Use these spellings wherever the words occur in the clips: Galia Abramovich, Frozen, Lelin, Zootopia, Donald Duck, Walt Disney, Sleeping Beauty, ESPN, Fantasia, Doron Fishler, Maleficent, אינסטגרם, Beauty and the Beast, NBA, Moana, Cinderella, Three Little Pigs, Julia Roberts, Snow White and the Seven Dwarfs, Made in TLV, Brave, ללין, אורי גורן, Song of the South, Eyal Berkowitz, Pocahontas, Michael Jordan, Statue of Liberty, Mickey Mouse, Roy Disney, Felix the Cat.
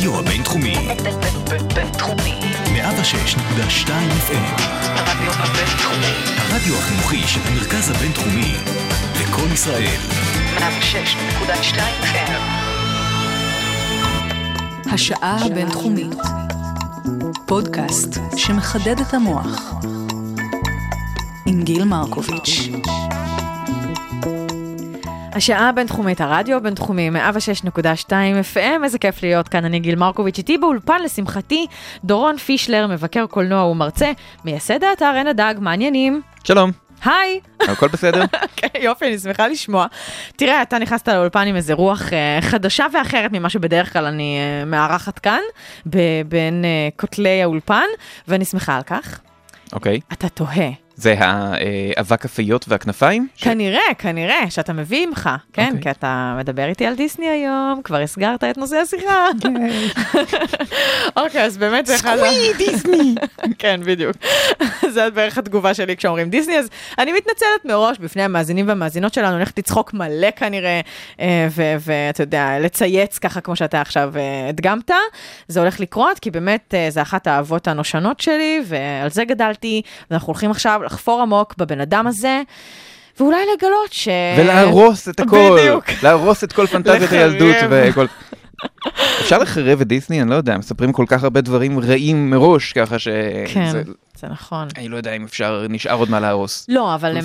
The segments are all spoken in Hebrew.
הרדיו הבינתחומי. בינתחומי. 106.2 FM. הרדיו הבינתחומי. הרדיו החינוכי של המרכז הבינתחומי. לכל ישראל. 106.2 FM. השעה הבינתחומית. פודקאסט שמחדד את המוח. עם גיל מרקוביץ'. השעה בינתחומית הרדיו, בינתחומי 106.2 FM, איזה כיף להיות כאן, אני גיל מרקוביץ', איתי באולפן לשמחתי, דורון פישלר, מבקר קולנוע ומרצה, מייסד האתר Indag, מעניינים. שלום. היי. הכל בסדר? יופי, אני שמחה לשמוע. תראה, אתה נכנסת לאולפן עם איזה רוח חדשה ואחרת ממה שבדרך כלל אני מארחת כאן, בין כותלי האולפן, ואני שמחה על כך. אוקיי. אתה תוהה. זה האבק הפיות והכנפיים? כנראה, שאתה מביא עמך, כן? כי אתה מדבר איתי על דיסני היום, כבר הסגרת את נושא השיחה. אוקיי, אז באמת זה אחד... סקווי דיסני! כן, בדיוק. זה בערך התגובה שלי כשאומרים דיסני, אז אני מתנצלת מראש בפני המאזינים והמאזינות שלנו, הולכת לצחוק מלא כנראה, ואתה יודע, לצייץ ככה כמו שאתה עכשיו הדגמת. זה הולך לקרות, כי באמת זה אחת האהבות הנושנות שלי, ועל זה גדלתי, ואנחנו הולכים עכשיו לחפור עמוק בבן אדם הזה, ואולי לגלות ש... ולהרוס את הכל. בדיוק. להרוס את כל פנטזיות הילדות וכל... אפשר לחרב את דיסני? אני לא יודע, מספרים כל כך הרבה דברים רעים מראש, ככה ש... כן, זה נכון. אני לא יודע אם אפשר, נשאר עוד מה להרוס. לא, אבל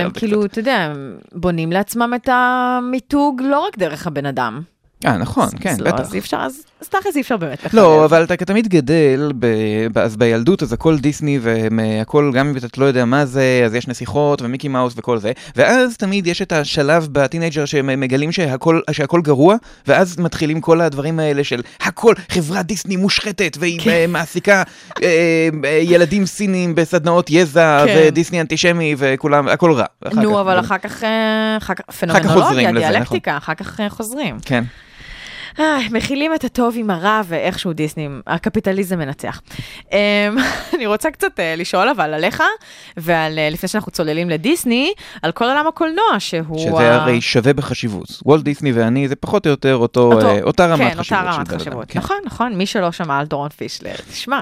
הם כאילו, אתה יודע, בונים לעצמם את המיתוג לא רק דרך הבן אדם. נכון, כן, בטח. אז אפשר, אז תכף זה אפשר באמת. לא, אבל אתה תמיד גדל, אז בילדות, אז הכל דיסני, והכל, גם אם אתה לא יודע מה זה, אז יש נסיכות, ומיקי מאוס וכל זה, ואז תמיד יש את השלב בטינג'ר שמגלים שהכל גרוע, ואז מתחילים כל הדברים האלה של הכל, חברה דיסני מושחתת, והיא מעסיקה ילדים סינים בסדנאות יזע, ודיסני אנטישמי, וכולם, הכל רע. נו, אבל אחר כך, פנומנולוגיה, דיאלקטיקה, אחר כך חוזרים. כן. מכילים את הטוב עם הרע, ואיכשהו דיסני, הקפיטליזם מנצח. אני רוצה קצת לשאול אבל עליך, ולפני שאנחנו צוללים לדיסני, על כל עולם הקולנוע שהוא... שזה הרי שווה בחשיבות. וולט דיסני ואני, זה פחות או יותר אותה רמת חשיבות. כן, אותה רמת חשיבות. נכון, מי שלא שמע על דורון פישלר, תשמע,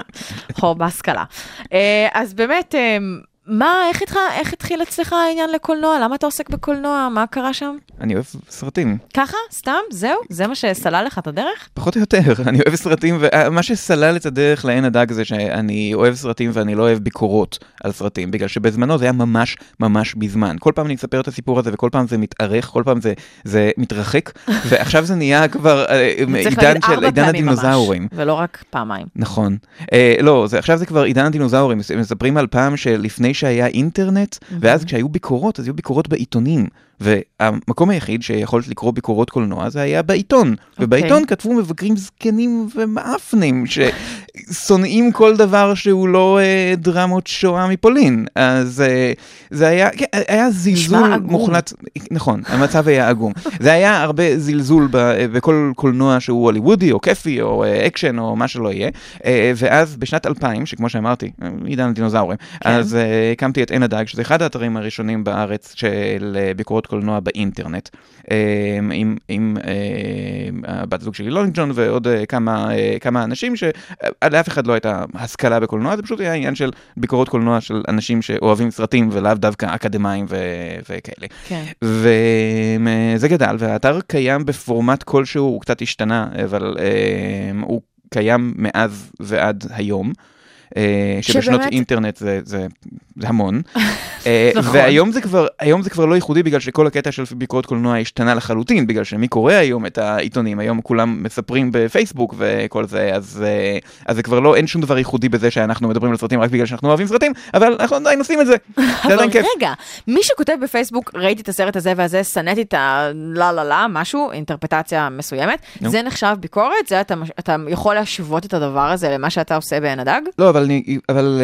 חור בהשכלה. אז באמת, איך התחיל אצלך העניין לקולנוע? למה אתה עוסק בקולנוע? מה קרה שם? אני אוהב סרטים. ככה? סתם? זהו? זה מה שסלל לך את הדרך? פחות או יותר. אני אוהב סרטים, ומה שסלל את הדרך ל-Indag זה שאני אוהב סרטים ואני לא אוהב ביקורות על סרטים, בגלל שבזמנו זה היה ממש ממש בזמן. כל פעם אני אספר את הסיפור הזה, וכל פעם זה מתארך, כל פעם זה מתרחק, ועכשיו זה נהיה כבר עידן הדינוזאורים. ולא רק פעמיים. נכון. לא, עכשיו זה כבר עידן הדינוזאורים. מספרים על פעם שלפני שהיה אינטרנט, ואז כשהיו ביקורות, אז היו ביקורות בעיתונים. והמקום היחיד שיכולת לקרוא ביקורות קולנוע זה היה בעיתון. ובעיתון כתבו מבקרים זקנים ומאפנים ששונאים כל דבר שהוא לא דרמות שואה מפולין. אז זה היה זלזול מוחלט. נכון, המצב היה עגום. זה היה הרבה זלזול בכל קולנוע שהוא הוליוודי או כיפי או אקשן או מה שלא יהיה. ואז בשנת 2000, שכמו שאמרתי, עידן הדינוזאורים, אז הקמתי את Indag, שזה אחד האתרים הראשונים בארץ של ביקורות קולנוע באינטרנט, עם הבת זוג שלי לונג'ון ועוד כמה אנשים שעד אף אחד לא הייתה השכלה בקולנוע, זה פשוט היה עניין של ביקורות קולנוע של אנשים שאוהבים סרטים ולאו דווקא אקדמיים וכאלה. וזה גדל, והאתר קיים בפורמט כלשהו, הוא קצת השתנה, אבל הוא קיים מאז ועד היום. שבשנות אינטרנט זה המון. והיום זה כבר לא ייחודי, בגלל שכל הקטע של ביקורות קולנוע השתנה לחלוטין, בגלל שמי קורא היום את העיתונים, היום כולם מספרים בפייסבוק וכל זה, אז זה כבר לא, אין שום דבר ייחודי בזה שאנחנו מדברים על סרטים רק בגלל שאנחנו אוהבים סרטים, אבל אנחנו עדיין עושים את זה. אבל רגע, מי שכותב בפייסבוק, ראיתי את הסרט הזה והזה, סנתי את ה-לא, משהו, אינטרפטציה מסוימת, זה נחשב ביקורת, זה אתה יכול להשוות את הדבר הזה למה שאתה עושה ב-Indag? לא, אבל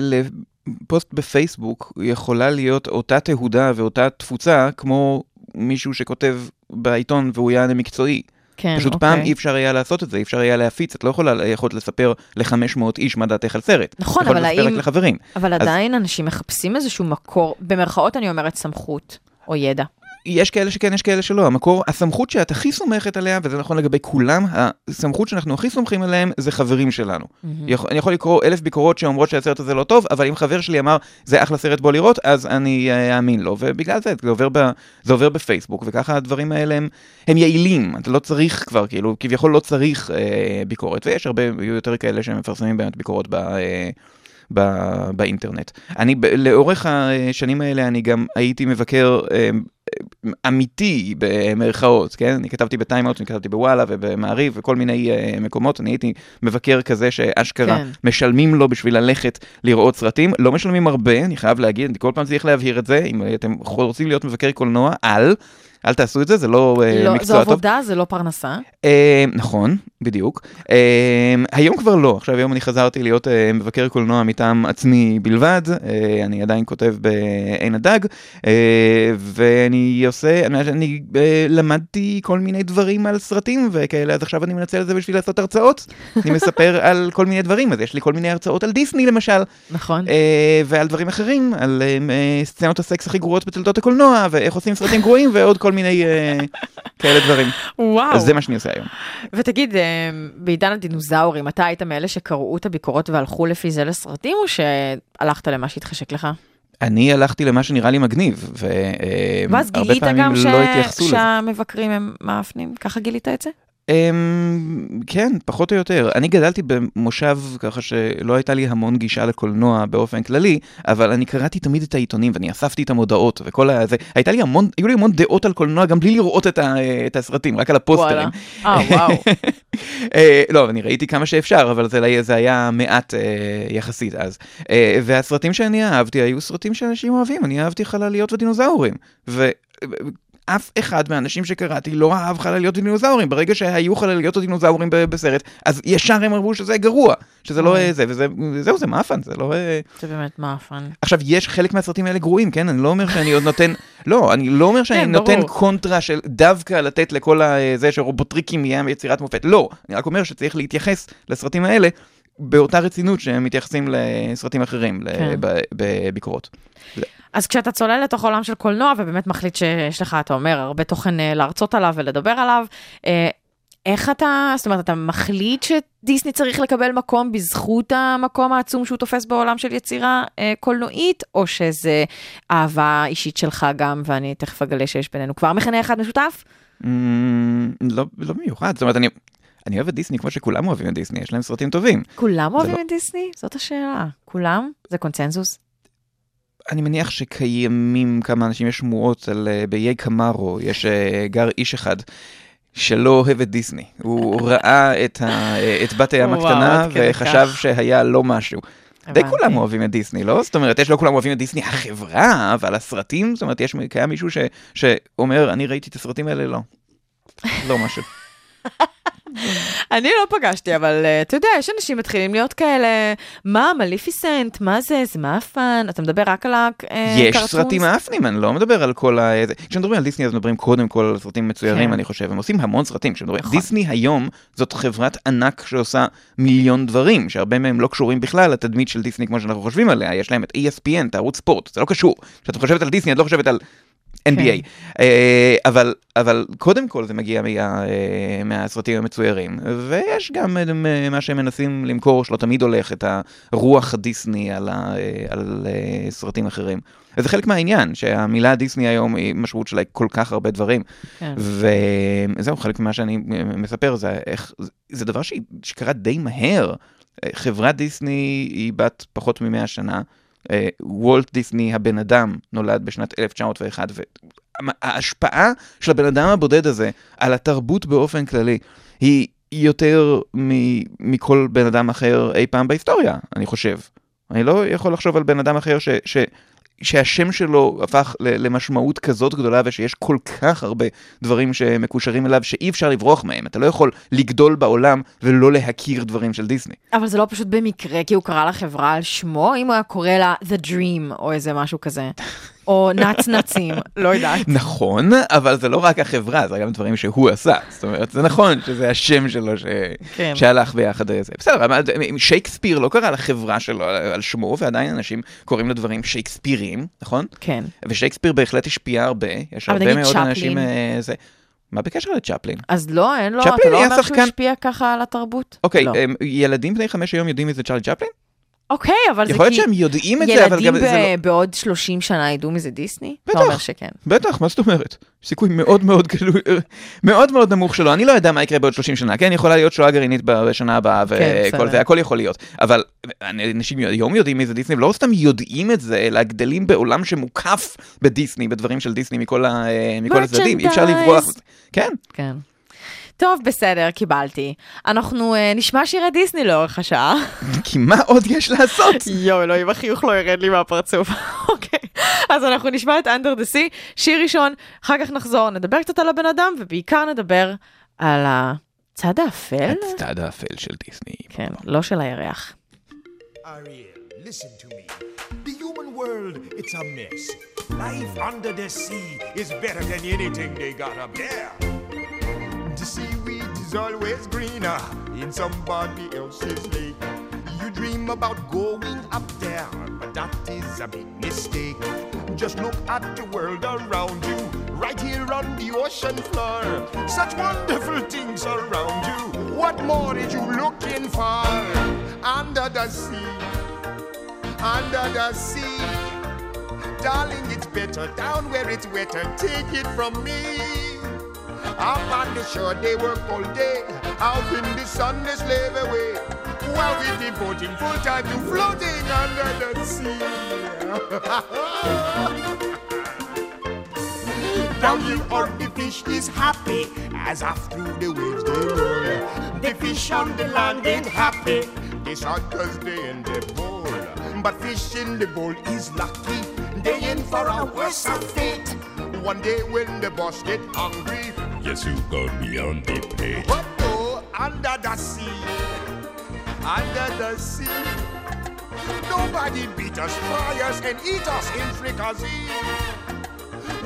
לפוסט בפייסבוק יכולה להיות אותה תהודה ואותה תפוצה כמו מישהו שכותב בעיתון והוא יענה מקצועי. פשוט פעם אי אפשר היה לעשות את זה, אי אפשר היה להפיץ, את לא יכולת לספר ל-500 איש מה דעתך על סרט. נכון, אבל עדיין אנשים מחפשים איזשהו מקור, במרכאות אני אומרת סמכות או ידע. יש כאלה שכן, יש כאלה שלא. המקור, הסמכות שאת הכי סומכת עליה, וזה נכון לגבי כולם, הסמכות שאנחנו הכי סומכים עליהם, זה חברים שלנו. אני יכול לקרוא 1,000 ביקורות שאומרות שהסרט הזה לא טוב, אבל אם חבר שלי אמר, "זה אחלה סרט, בוא לראות", אז אני אאמין לו. ובגלל זה, זה עובר בפייסבוק, וככה הדברים האלה הם יעילים. אתה לא צריך כבר, כאילו, כביכול לא צריך ביקורת, ויש הרבה יותר כאלה שמפרסמים באמת ביקורות באינטרנט. אני, לאורך השנים האלה, אני גם הייתי מבקר אמיתי במרכאות, כן? אני כתבתי בטיימאוט, אני כתבתי בוואלה ובמעריב וכל מיני מקומות, אני הייתי מבקר כזה שאשכרה כן. משלמים לו בשביל ללכת לראות סרטים, לא משלמים הרבה, אני חייב להגיד, כל פעם צריך להבהיר את זה, אם אתם רוצים להיות מבקר קולנוע, אל תעשו את זה, זה לא מקצוע טוב. זו עבודה, זה לא פרנסה. נכון, בדיוק. היום כבר לא. עכשיו, היום אני חזרתי להיות מבקר קולנוע מטעם עצמי בלבד. אני עדיין כותב באינדג, ואני עושה, אני למדתי כל מיני דברים על סרטים וכאלה, אז עכשיו אני מנצל את זה בשביל לעשות הרצאות. אני מספר על כל מיני דברים, אז יש לי כל מיני הרצאות על דיסני למשל. נכון. ועל דברים אחרים, על סצנות הסקס הכי גרועות בתולדות הקולנוע, ואיך עושים סרטים גרועים, ועוד כל מיני כאלה דברים. וואו. אז זה מה שאני עושה היום. ותגיד, בעידן הדינוזאורים, אתה היית מאלה שקראו את הביקורות והלכו לפי זה לסרטים, או שהלכת למה שהתחשק לך? אני הלכתי למה שנראה לי מגניב, ואז גילית גם שהמבקרים הם מאפנים, ככה גילית את זה? כן, פחות או יותר. אני גדלתי במושב, ככה שלא הייתה לי המון גישה לקולנוע באופן כללי, אבל אני קראתי תמיד את העיתונים, ואני אספתי את המודעות, וכל הזה. היו לי המון דעות על קולנוע, גם בלי לראות את הסרטים, רק על הפוסטרים. וואו. לא, אני ראיתי כמה שאפשר, אבל זה היה מעט יחסית אז. והסרטים שאני אהבתי, היו סרטים שאנשים אוהבים. אני אהבתי חלליות ודינוזאורים. אף אחד מהאנשים שקראתי לא אהב חלליות דינוזאורים. ברגע שהיו חלליות דינוזאורים בסרט, אז ישר הם אמרו שזה גרוע, שזה לא זה, וזהו, זה מאפן, זה לא... זה באמת מאפן. עכשיו, יש חלק מהסרטים האלה גרועים, כן? אני לא אומר שאני עוד נותן... לא, אני לא אומר שאני נותן קונטרה של דווקא לתת לכל זה שרובוטריקים יהיה יצירת מופת. לא, אני רק אומר שצריך להתייחס לסרטים האלה באותה רצינות שהם מתייחסים לסרטים אחרים, בביקורות. אז כשאתה צולל לתוך עולם של קולנוע, ובאמת מחליט שיש לך, אתה אומר, הרבה תוכן להרצות עליו ולדבר עליו, איך אתה, זאת אומרת, אתה מחליט שדיסני צריך לקבל מקום בזכות המקום העצום שהוא תופס בעולם של יצירה קולנועית, או שזה אהבה אישית שלך גם, ואני תכף אגלה שיש בינינו כבר מכנה אחד משותף? לא מיוחד, זאת אומרת, אני אוהב את דיסני כמו שכולם אוהבים את דיסני, יש להם סרטים טובים. כולם אוהבים את דיסני? זאת השאלה. כולם? זה קונצנזוס? אני מניח שקיימים כמה אנשים, יש שמועות על ביי קמרו, יש גר איש אחד שלא אוהב את דיסני. הוא ראה את בת הים הקטנה וחשב שהיה לא משהו. די כולם אוהבים את דיסני, לא? זאת אומרת, יש לא כולם אוהבים את דיסני החברה, אבל הסרטים, זאת אומרת, קיים מישהו שאומר, אני ראיתי את הסרטים האלה, לא. לא משהו. אני לא פגשתי, אבל אתה יודע, יש אנשים מתחילים להיות כאלה, מה, מליפיסנט, מה זה, זה מאפן, אתה מדבר רק על הקרטונס? יש סרטים מאפנים, אני לא מדבר על כל ה... כשמדברים על דיסני, אז מדברים קודם כל על סרטים מצוירים, אני חושב, הם עושים המון סרטים, דיסני היום זאת חברת ענק שעושה מיליון דברים, שהרבה מהם לא קשורים בכלל לתדמית של דיסני כמו שאנחנו חושבים עליה, יש להם את ESPN, את ערוץ ספורט, זה לא קשור, כשאת חושבת על דיסני, את לא חושבת על... NBA. אבל קודם כל זה מגיע מהסרטים המצוירים, ויש גם מה שהם מנסים למכור, שלא תמיד הולך את הרוח דיסני על סרטים אחרים. זה חלק מהעניין, שהמילה דיסני היום היא משמעות שלה כל כך הרבה דברים, וזהו, חלק ממה שאני מספר, זה דבר שקרה די מהר. חברת דיסני היא בת פחות מ-100 שנה, וולט דיסני, הבן אדם, נולד בשנת 1901, וההשפעה של הבן אדם הבודד הזה על התרבות באופן כללי היא יותר מכל בן אדם אחר אי פעם בהיסטוריה, אני חושב. אני לא יכול לחשוב על בן אדם אחר שהשם שלו הפך למשמעות כזאת גדולה, ושיש כל כך הרבה דברים שמקושרים אליו, שאי אפשר לברוח מהם. אתה לא יכול לגדול בעולם ולא להכיר דברים של דיסני. אבל זה לא פשוט במקרה, כי הוא קרא לחברה על שמו, אם הוא היה קורא לה The Dream, או איזה משהו כזה. או נצנצים, לא יודעת. נכון, אבל זה לא רק החברה, זה גם דברים שהוא עשה. זאת אומרת, זה נכון שזה השם שלו שהלך ביחד. בסדר, שייקספיר לא קרא לחברה שלו על שמו, ועדיין אנשים קוראים לו דברים שייקספירים, נכון? כן. ושייקספיר בהחלט השפיע הרבה, יש הרבה מאוד אנשים... מה בקשר לצ'פלין? אז לא, אין לו, אתה לא אומר שהוא השפיע ככה על התרבות? אוקיי, ילדים בני 5 היום יודעים איזה צ'רלי צ'פלין? אוקיי, אבל זה כי... יכול להיות שהם יודעים את זה, אבל גם... ילדים בעוד 30 שנה ידעו מזה דיסני? בטח. אתה אומר שכן. בטח, מה זאת אומרת? סיכוי מאוד מאוד גלוי, מאוד מאוד נמוך שלו. אני לא יודע מה יקרה בעוד 30 שנה. כן, יכולה להיות שואה גרעינית בשנה הבאה, וכל זה, הכל יכול להיות. אבל אנשים היום יודעים מזה דיסני, ולא סתם יודעים את זה, אלא גדלים בעולם שמוקף בדיסני, בדברים של דיסני מכל הצדדים. אי אפשר לברוח. כן. כן. טוב, בסדר, קיבלתי. אנחנו נשמע שירי דיסני לאורך השעה. כי מה עוד יש לעשות? יואו, אלוהים, החיוך לא ירד לי מהפרצוף. אוקיי, אז אנחנו נשמע את Under the Sea, שיר ראשון, אחר כך נחזור, נדבר קצת על הבן אדם, ובעיקר נדבר על הצד האפל. הצד האפל של דיסני. כן, לא של הירח. Ariel, listen to me. The human world, it's a mess. Life under the sea is better than anything they got up there. The seaweed is always greener in somebody else's lake. You dream about going up there, but that is a big mistake. Just look at the world around you, right here on the ocean floor. Such wonderful things around you. What more are you looking for? Under the sea, under the sea. Darling, it's better down where it's wetter. Take it from me. Up on the shore they work all day, out in the sun they slave away, while we devoting full time to floating under the sea. Down here on the fish is happy, as off through the waves they roll. The fish on the land ain't happy, it's hot cause they in the bowl. But fish in the bowl is lucky, they in for a worse fate. One day when the boss get hungry, yes, you got me on the plate. What oh, under the sea, under the sea. Nobody beat us, fry us, and eat us in fricassee.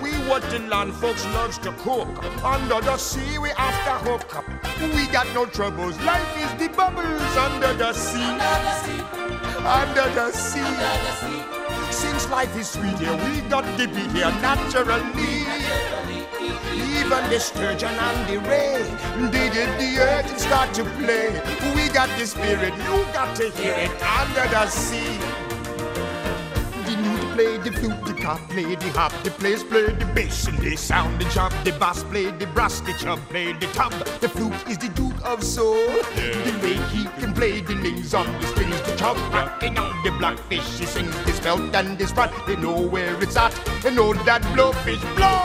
We what the land folks loves to cook. Under the sea, we after hook up. We got no troubles. Life is the bubbles under the sea, under the sea, under the sea. Under the sea. Since life is sweet here, we got the beat here naturally. Even the sturgeon and the ray, they did the earth and start to play. We got the spirit, you got to hear it under the sea. The newt play the flute, the cop play the hop, the players play the bass and they sound the chop. The bass play the brass, the chub play the tub. The flute is the duke of soul. Yeah. The way he can play the names on the strings, the chub rocking on the blackfish, he sings the belt and this rod, they know where it's at, they know that blowfish blow.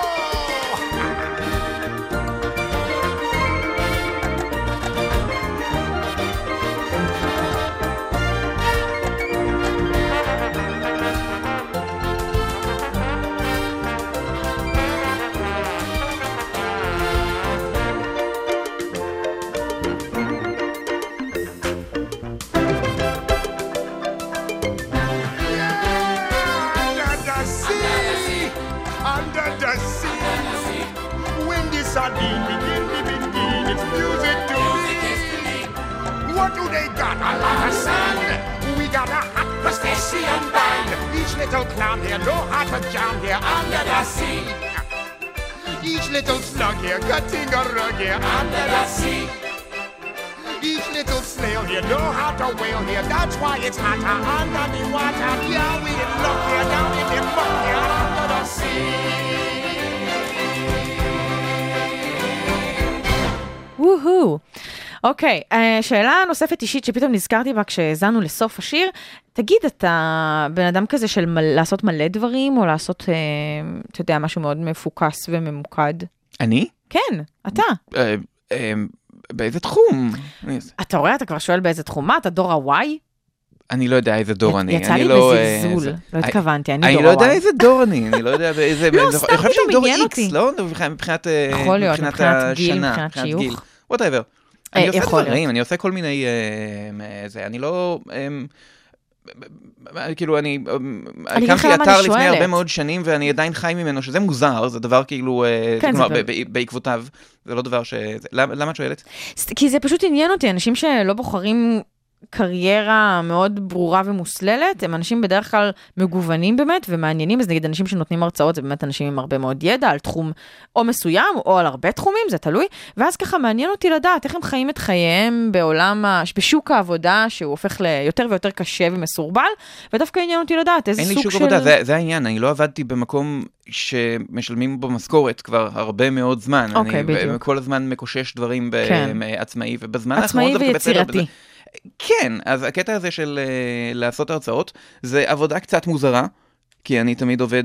אוקיי, שאלה נוספת אישית שפתאום נזכרתי בה כשזנו לסוף השיר, תגיד, אתה בן אדם כזה של לעשות מלא דברים, או לעשות, אתה יודע, משהו מאוד מפוקס וממוקד? אני? כן, אתה. באיזה תחום? אתה רואה, אתה כבר שואל באיזה תחום, מה? אתה דור הוואי? אני לא יודע איזה דור אני. יצא לי בזלזול, לא התכוונתי, אני דור הוואי. אני לא יודע איזה דור אני לא יודע באיזה... לא, סתם פתאום עניין אותי. לא, מבחינת השנה, מבחינת גיל. whatever. אני עושה דברים, אני עושה כל מיני, אני לא, כאילו אני קמתי אתר לפני הרבה מאוד שנים, ואני עדיין חי ממנו, שזה מוזר, זה דבר כאילו, בעקבותיו, זה לא דבר ש... למה את שואלת? כי זה פשוט עניין אותי, אנשים שלא בוחרים קריירה מאוד ברורה ומוסללת, הם אנשים בדרך כלל מגוונים באמת, ומעניינים, אז נגיד אנשים שנותנים הרצאות, זה באמת אנשים עם הרבה מאוד ידע, על תחום או מסוים, או על הרבה תחומים, זה תלוי, ואז ככה מעניין אותי לדעת, איך הם חיים את חייהם בעולם, בשוק העבודה, שהוא הופך ליותר ויותר קשה ומסורבל, ודווקא עניין אותי לדעת, איזה סוג של... אין לי שוק עבודה, זה העניין, אני לא עבדתי במקום שמשלמים בו משכורת כבר הרבה מאוד זמן, אני כל הזמן מקושש דברים בעצמאי, ובזמן עצמאי ויצירתי. כן, אז הקטע הזה של לעשות הרצאות, זה עבודה קצת מוזרה, כי אני תמיד עובד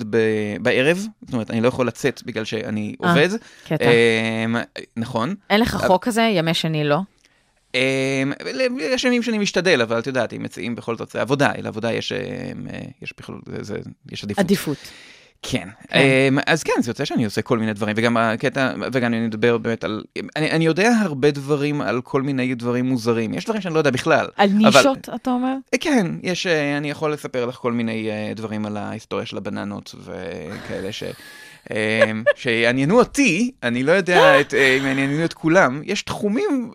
בערב, זאת אומרת, אני לא יכול לצאת בגלל שאני עובד. קטע. נכון. אין לך חוק כזה, ימי שני לא? יש ימים שאני משתדל, אבל את יודעת, אם מציעים בכל זאת, זה עבודה, אלא עבודה יש עדיפות. עדיפות. כן. אז כן, זה יוצא שאני עושה כל מיני דברים, וגם הקטע, וגם אני מדבר באמת על... אני יודע הרבה דברים על כל מיני דברים מוזרים. יש דברים שאני לא יודע בכלל. על נישות, אתה אומר? כן, יש... אני יכול לספר לך כל מיני דברים על ההיסטוריה של הבננות וכאלה ש... שעניינו אותי, אני לא יודע אם עניינו את כולם, יש תחומים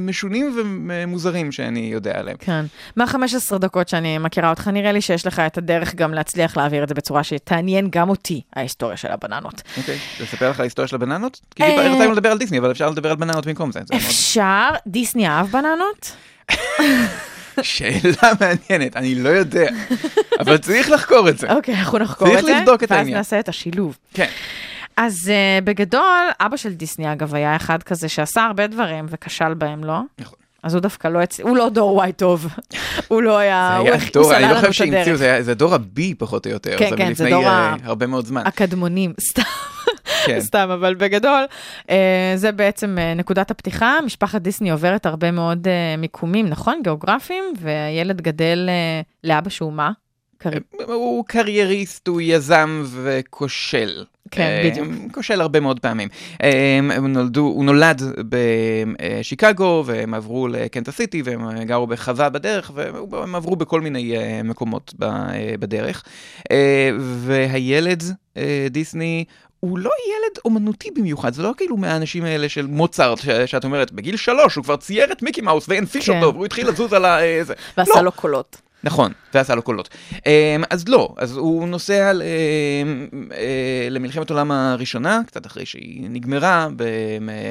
משונים ומוזרים שאני יודע עליהם. כן. מה 15 דקות שאני מכירה אותך, נראה לי שיש לך את הדרך גם להצליח להעביר את זה בצורה שתעניין גם אותי, ההיסטוריה של הבננות. אוקיי, לספר לך ההיסטוריה של הבננות? כי רצינו לדבר על דיסני, אבל אפשר לדבר על בננות במקום זה. אפשר? דיסני אהב בננות? שאלה מעניינת, אני לא יודע, אבל צריך לחקור את זה. אוקיי, אנחנו נחקור את זה. צריך לבדוק את העניין. ואז נעשה את השילוב. כן. אז בגדול, אבא של דיסני, אגב, היה אחד כזה שעשה הרבה דברים וכשל בהם, לא? נכון. אז הוא דווקא לא הצליח, הוא לא דור וואי טוב. הוא לא היה, הוא סלל לנו את הדרך. אני לא חושב שהמציאו, זה דור הבי פחות או יותר. כן, כן, זה דור הקדמונים, סתם. סתם, אבל בגדול, זה בעצם נקודת הפתיחה. משפחת דיסני עוברת הרבה מאוד מיקומים, נכון? גיאוגרפיים, והילד גדל לאבא שהוא מה? הוא קרייריסט, הוא יזם וכושל. כן, בדיוק. כושל הרבה מאוד פעמים. הוא נולד בשיקגו, והם עברו לקנטס סיטי, והם גרו בחווה בדרך, והם עברו בכל מיני מקומות בדרך. והילד דיסני... הוא לא ילד אומנותי במיוחד, זה לא כאילו מהאנשים האלה של מוצרט, שאת אומרת, בגיל 3 הוא כבר צייר את מיקי מאוס והנפיש אותו, והוא התחיל לזוז על זה. ועשה לו קולות. נכון, ועשה לו קולות. אז לא, אז הוא נוסע למלחמת העולם הראשונה, קצת אחרי שהיא נגמרה,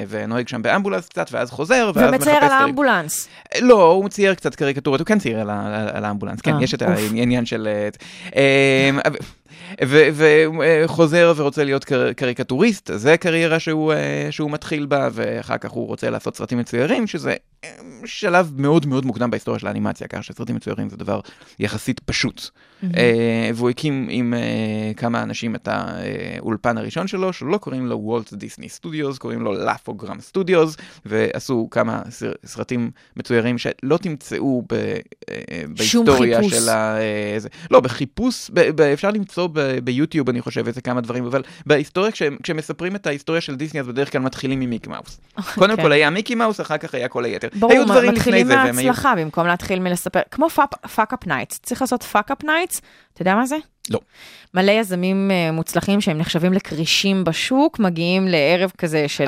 ונוהג שם באמבולנס קצת, ואז חוזר, ואז מחפש... ומצייר על האמבולנס. לא, הוא צייר קצת קריקטורות, הוא כן צייר על האמבולנס, כן, יש את העניין של... וחוזר ורוצה להיות קריקטוריסט, זה קריירה שהוא מתחיל בה, ואחר כך הוא רוצה לעשות סרטים מצוירים, שזה שלב מאוד מאוד מוקדם בהיסטוריה של האנימציה, כך שסרטים מצוירים זה דבר יחסית פשוט. והוא הקים עם כמה אנשים את האולפן הראשון שלו, שלא קוראים לו וולט דיסני סטודיוס, קוראים לו לפוגרם סטודיוס, ועשו כמה סרטים מצוירים שלא תמצאו בהיסטוריה של ה... לא, בחיפוש, אפשר למצוא ביוטיוב, אני חושב, איזה כמה דברים, אבל בהיסטוריה, כשמספרים את ההיסטוריה של דיסני, אז בדרך כלל מתחילים ממיקי מאוס. קודם כל היה מיקי מאוס, אחר כך היה כל היתר. היו דברים לפני זה. ברור, מתחילים מההצלחה, במקום להתחיל מלספר, כמו Fuck Up Nights. צריך לעשות Fuck Up Nights, אתה יודע מה זה? לא. מלא יזמים מוצלחים שהם נחשבים לקרישים בשוק, מגיעים לערב כזה של...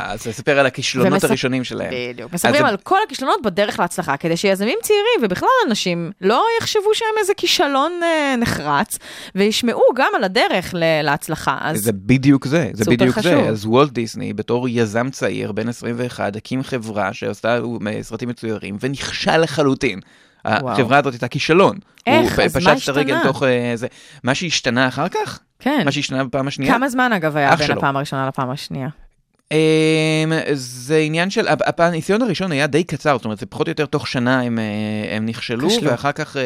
אז לספר על הכישלונות הראשונים שלהם. בדיוק. מספרים על כל הכישלונות בדרך להצלחה, כדי שיזמים צעירים ובכלל אנשים לא יחשבו שהם איזה כישלון נחרץ, וישמעו גם על הדרך להצלחה. זה בדיוק זה. זה בדיוק זה. אז וולט דיסני, בתור יזם צעיר, בן 21, הקים חברה שעושה סרטים מצוירים, ונכשל לחלוטין. החברה הזאת הייתה כישלון. איך? אז מה השתנה? מה שהשתנה אחר כך? כן. מה שהשתנה בפעם השנייה? כמה זמן אגב היה בין הפעם הראשונה לפעם השנייה? זה עניין של... הניסיון הראשון היה די קצר, זאת אומרת, זה פחות או יותר תוך שנה הם נכשלו, ואחר כך...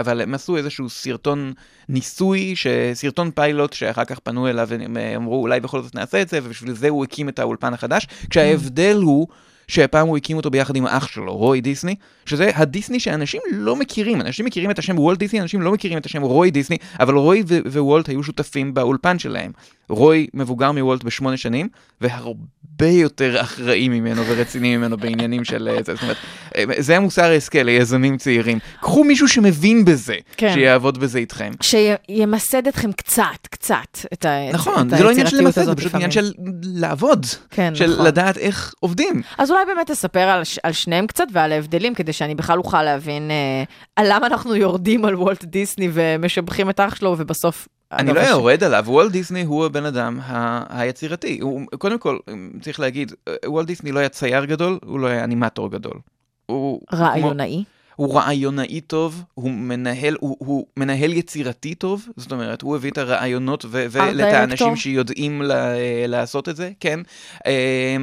אבל הם עשו איזשהו סרטון ניסוי, סרטון פיילוט, שאחר כך פנו אליו, והם אמרו, אולי בכל זאת נעשה את זה, ובשביל זה הוא הקים את האולפן החדש, כשההבדל הוא... שהפעם הוא הקים אותו ביחד עם האח שלו, רוי דיסני, שזה הדיסני שאנשים לא מכירים, אנשים מכירים את השם וולט דיסני, אנשים לא מכירים את השם רוי דיסני, אבל רוי ווולט היו שותפים באולפן שלהם, רוי מבוגר מוולט בשמונה שנים, והרבה יותר אחראים ממנו ורצינים ממנו בעניינים של... זאת אומרת, זה המוסר העסקי ליזמים צעירים. קחו מישהו שמבין בזה, שיעבוד בזה איתכם. שימסד אתכם קצת את היצירתיות הזאת. נכון, זה לא עניין של למסד, זה פשוט עניין של לעבוד, של לדעת איך עובדים. אז אולי באמת תספר על שניהם קצת ועל ההבדלים, כדי שאני בכלל אוכל להבין על למה אנחנו יורדים על וולט דיסני ומשבחים את האח שלו ובסוף... אני לא יורד עליו, וולט דיסני הוא הבן אדם היצירתי. קודם כל, צריך להגיד, וולט דיסני לא היה צייר גדול, הוא לא היה אנימטור גדול. רעיונאי? הוא רעיונאי טוב, הוא מנהל יצירתי טוב, זאת אומרת, הוא הביא את הרעיונות ולאנשים שיודעים לעשות את זה, כן.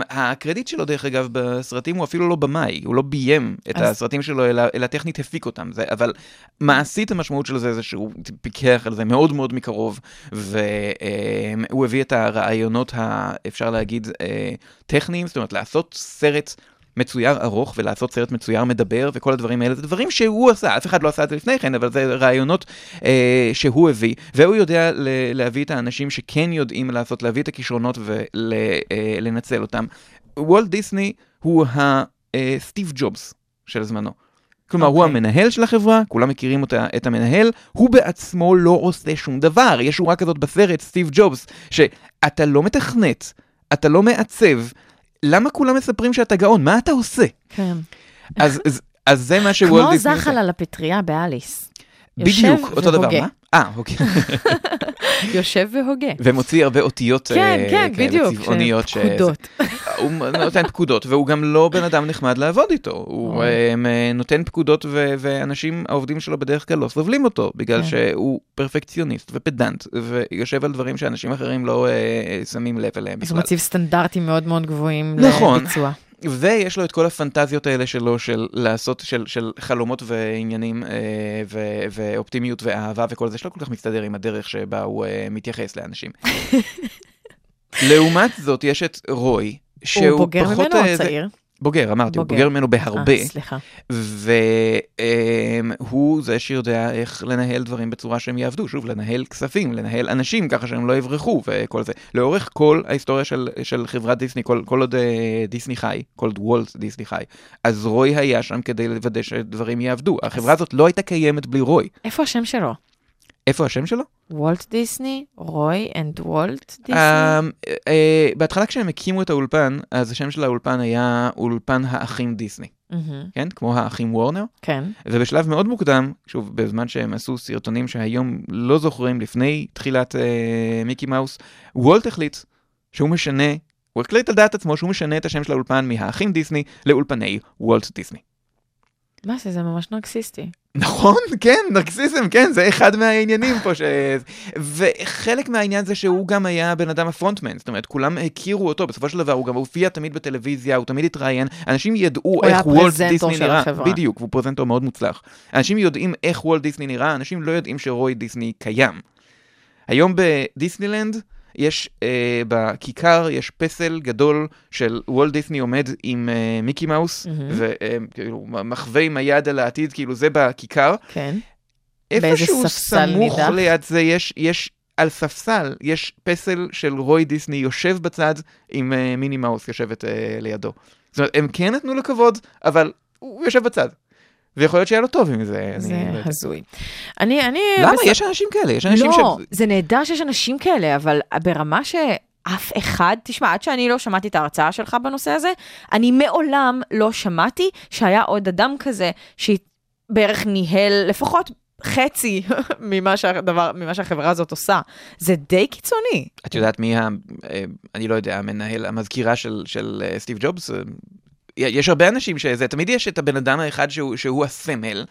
הקרדיט שלו, דרך אגב, בסרטים הוא אפילו לא במאי, הוא לא ביים את הסרטים שלו, אלא טכנית הפיק אותם, אבל מעשית המשמעות של זה, זה שהוא פיקח על זה מאוד מאוד מקרוב, והוא הביא את הרעיונות, אפשר להגיד, טכניים, זאת אומרת, לעשות סרט מצויר ארוך, ולעשות סרט מצויר מדבר, וכל הדברים האלה, זה דברים שהוא עשה, אף אחד לא עשה את זה לפני כן, אבל זה רעיונות שהוא הביא, והוא יודע להביא את האנשים שכן יודעים לעשות, להביא את הכישרונות ולנצל אותם. וולט דיסני הוא סטיב ג'ובס של זמנו. כלומר, הוא המנהל של החברה, כולם מכירים אותה, את המנהל, הוא בעצמו לא עושה שום דבר. יש שורה כזאת בסרט, סטיב ג'ובס, שאתה לא מתכנת, אתה לא מעצב, למה כולם מספרים שאתה גאון? מה אתה עושה? כן. אז זה מה שוולט דיסני... כמו זחל על הפטריה באליס. בדיוק, אותו דבר. אוקיי. יושב והוגה. ומוציא הרבה אותיות כאלה צבעוניות. פקודות. הוא נותן פקודות, והוא גם לא בן אדם נחמד לעבוד איתו. הוא נותן פקודות, ואנשים, העובדים שלו בדרך כלל לא סובלים אותו, בגלל שהוא פרפקציוניסט ופדנט, ויושב על דברים שאנשים אחרים לא שמים לב אליהם בכלל. אז הוא מציב סטנדרטים מאוד מאוד גבוהים לביצוע. ויש לו את כל הפנטזיות האלה שלו, של לעשות, של חלומות ועניינים, ואופטימיות ואהבה וכל זה, שלא כל כך מצטדר עם הדרך שבה הוא מתייחס לאנשים. לעומת זאת, יש את רוי, שהוא בוגר ממנו או צעיר? בוגר, אמרתי, הוא בוגר ממנו בהרבה. סליחה. והוא זה שיודע איך לנהל דברים בצורה שהם יעבדו, שוב, לנהל כספים, לנהל אנשים, ככה שהם לא יברחו וכל זה. לאורך כל ההיסטוריה של חברת דיסני, כל עוד דיסני חי, כל עוד וולט דיסני חי, אז רוי היה שם כדי לוודא שדברים יעבדו. החברה הזאת לא הייתה קיימת בלי רוי. איפה השם שלו? איפה השם שלו? וולט דיסני, רוי אנד וולט דיסני. בהתחלה כשהם הקימו את האולפן, אז השם של האולפן היה אולפן האחים דיסני. כן? כמו האחים וורנר. כן. ובשלב מאוד מוקדם, שוב, בזמן שהם עשו סרטונים שהיום לא זוכרים לפני תחילת מיקי מאוס, וולט החליט שהוא משנה, הוא החליט על דעת עצמו שהוא משנה את השם של האולפן מהאחים דיסני לאולפני וולט דיסני. מה זה? זה ממש נרקסיסטי. נכון, כן, נרקסיזם, כן, זה אחד מהעניינים פה. וחלק מהעניין זה שהוא גם היה בן אדם הפרונטמן, זאת אומרת, כולם הכירו אותו, בסופו של דבר הוא גם הופיע תמיד בטלוויזיה, הוא תמיד התראיין, אנשים ידעו איך וולט דיסני נראה. בדיוק, הוא פרזנטור מאוד מוצלח. אנשים יודעים איך וולט דיסני נראה, אנשים לא יודעים שרוי דיסני קיים. היום בדיסנילנד, יש בכיכר, יש פסל גדול של וולט דיסני עומד עם מיקי מאוס, וכאילו מחווה עם היד על העתיד, כאילו זה בכיכר. כן. איפשהו סמוך ליד זה, יש על ספסל, יש פסל של רוי דיסני יושב בצד, עם מיני מאוס יושבת לידו. זאת אומרת, הם כן נתנו לו כבוד, אבל הוא יושב בצד. ויכול להיות שהיה לו טוב עם זה. זה הזוי. למה? יש אנשים כאלה. לא, זה נהדר שיש אנשים כאלה, אבל ברמה שאף אחד, תשמע, עד שאני לא שמעתי את ההרצאה שלך בנושא הזה, אני מעולם לא שמעתי שהיה עוד אדם כזה, שבערך ניהל לפחות חצי ממה שהחברה הזאת עושה. זה די קיצוני. את יודעת מי, אני לא יודע, המנהל, המזכירה של סטיב ג'ובס, יש הרבה אנשים שזה, תמיד יש את הבן אדם האחד שהוא הסמל,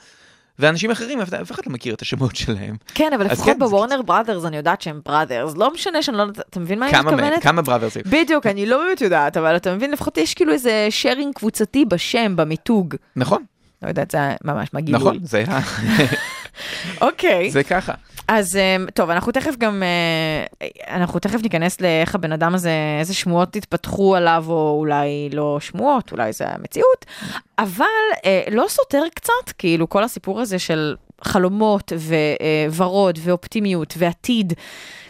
ואנשים אחרים, אף אחד לא מכיר את השמות שלהם. כן, אבל לפחות בוורנר בראדרס, אני יודעת שהם בראדרס, לא משנה שאני לא... אתה מבין מה אני מתכוונת? כמה בראדרסים? בדיוק, אני לא באמת יודעת, אבל אתה מבין, לפחות יש כאילו איזה שרינג קבוצתי בשם, במיתוג. נכון. לא יודעת, זה ממש מגיע. נכון, זה... אוקיי. זה ככה. אז טוב, אנחנו תכף ניכנס לאיך הבן אדם הזה, איזה שמועות התפתחו עליו, או אולי לא שמועות, אולי זה המציאות, אבל לא סותר קצת, כאילו כל הסיפור הזה של חלומות וורוד ואופטימיות ועתיד,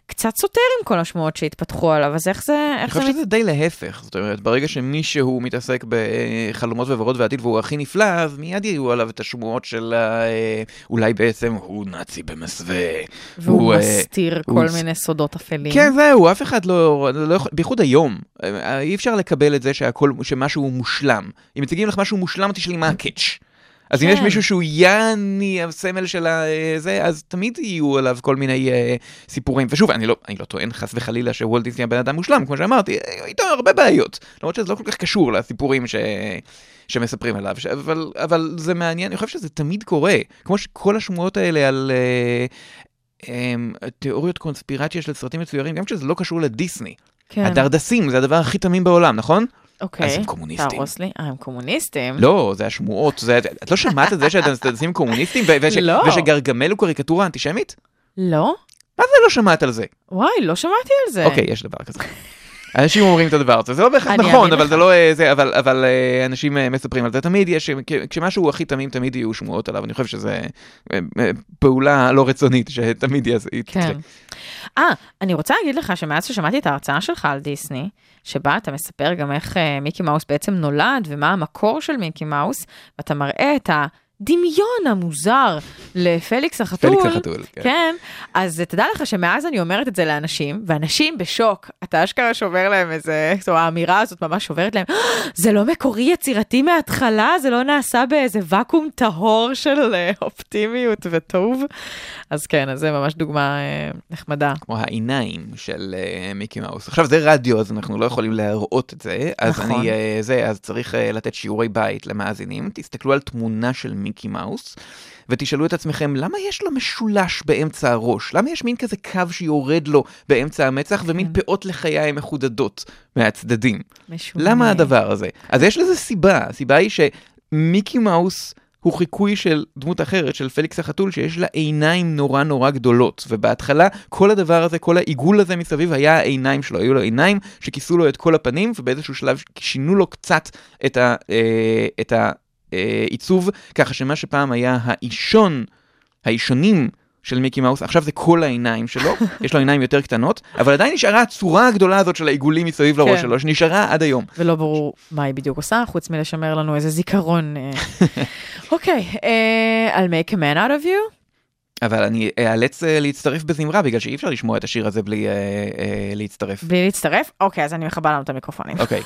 קצת סותר עם כל השמועות שהתפתחו עליו, אז איך זה... אני חושב שזה די להפך, זאת אומרת, ברגע שמישהו מתעסק בחלומות וורוד ועתיד, והוא הכי נפלא, אז מיד יהיו עליו את השמועות של אולי בעצם הוא נאצי במסווה. והוא מסתיר כל מיני סודות אפלים. כן, זהו, אף אחד לא... בייחוד היום, אי אפשר לקבל את זה שמשהו מושלם. אם מציגים לך משהו מושלם, תשאלי מה הקאץ'. אז אם יש מישהו שהוא יעני, הסמל של זה, אז תמיד יהיו עליו כל מיני סיפורים. ושוב, אני לא טוען חס וחלילה שוולט דיסני הבן אדם מושלם, כמו שאמרתי, איתו הרבה בעיות. למרות שזה לא כל כך קשור לסיפורים שמספרים עליו. אבל זה מעניין, אני חושב שזה תמיד קורה. כמו שכל השמועות האלה על תיאוריות קונספירציה של סרטים מצוירים, גם כשזה לא קשור לדיסני. הדרדסים זה הדבר הכי תמים בעולם, נכון? אז הם קומוניסטים. תרוס לי, הם קומוניסטים? לא, זה השמועות, את לא שמעת את זה שאתם סטדסים קומוניסטים, ושגרגמל הוא קריקטורה אנטישמית? לא. מה זה לא שמעת על זה? וואי, לא שמעתי על זה. אוקיי, יש דבר כזה. אנשים אומרים את הדבר הזה, זה לא בהכרח נכון, אבל זה לא זה, אבל אנשים מספרים על זה, תמיד יש, כשמשהו הכי תמים, תמיד יהיו שמועות עליו, אני חושב שזה פעולה לא רצונית, שתמיד היא תצטרך. אני רוצה להגיד לך, שמאז ששמעתי את ההרצאה שלך על דיסני, שבה אתה מספר גם איך מיקי מאוס בעצם נולד, ומה המקור של מיקי מאוס, ואתה מראה את הדמיון המוזר לפליקס החתול. פליקס החתול, כן. כן, אז תדע לך שמאז אני אומרת את זה לאנשים, ואנשים בשוק, אתה אשכרה שובר להם איזה, או האמירה הזאת ממש שוברת להם, זה לא מקורי יצירתי מההתחלה, זה לא נעשה באיזה וקום טהור של אופטימיות וטוב. אז כן, אז זה ממש דוגמה נחמדה. כמו העיניים של מיקי מאוס. עכשיו זה רדיו, אז אנחנו לא יכולים להראות את זה, אז נכון. אז צריך לתת שיעורי בית למאזינים, תסתכלו על תמונה של מיקי מאוס, ותשאלו את עצמכם, למה יש לו משולש באמצע הראש? למה יש מין כזה קו שיורד לו באמצע המצח, ומין פאות לחיים מחודדות מהצדדים? למה הדבר הזה? אז יש לזה סיבה. הסיבה היא שמיקי מאוס הוא חיקוי של דמות אחרת, של פליקס החתול, שיש לה עיניים נורא נורא גדולות, ובהתחלה כל הדבר הזה, כל העיגול הזה מסביב, היה העיניים שלו, היו לו עיניים שכיסו לו את כל הפנים, ובאיזשהו שלב שינו לו קצת את עיצוב, ככה שמה שפעם היה האישונים של מיקי מאוס, עכשיו זה כל העיניים שלו, יש לו עיניים יותר קטנות, אבל עדיין נשארה הצורה הגדולה הזאת של העיגולים מסביב לראש שלו, שנשארה עד היום. ולא ברור מה היא בדיוק עושה, חוץ מלשמר לנו איזה זיכרון. אוקיי, I'll make a man out of you. אבל אני אאלץ להצטרף בזמרה, בגלל שאי אפשר לשמוע את השיר הזה בלי להצטרף. בלי להצטרף? אוקיי, אז אני מכבה לנו את המיקרופונים. אוקיי.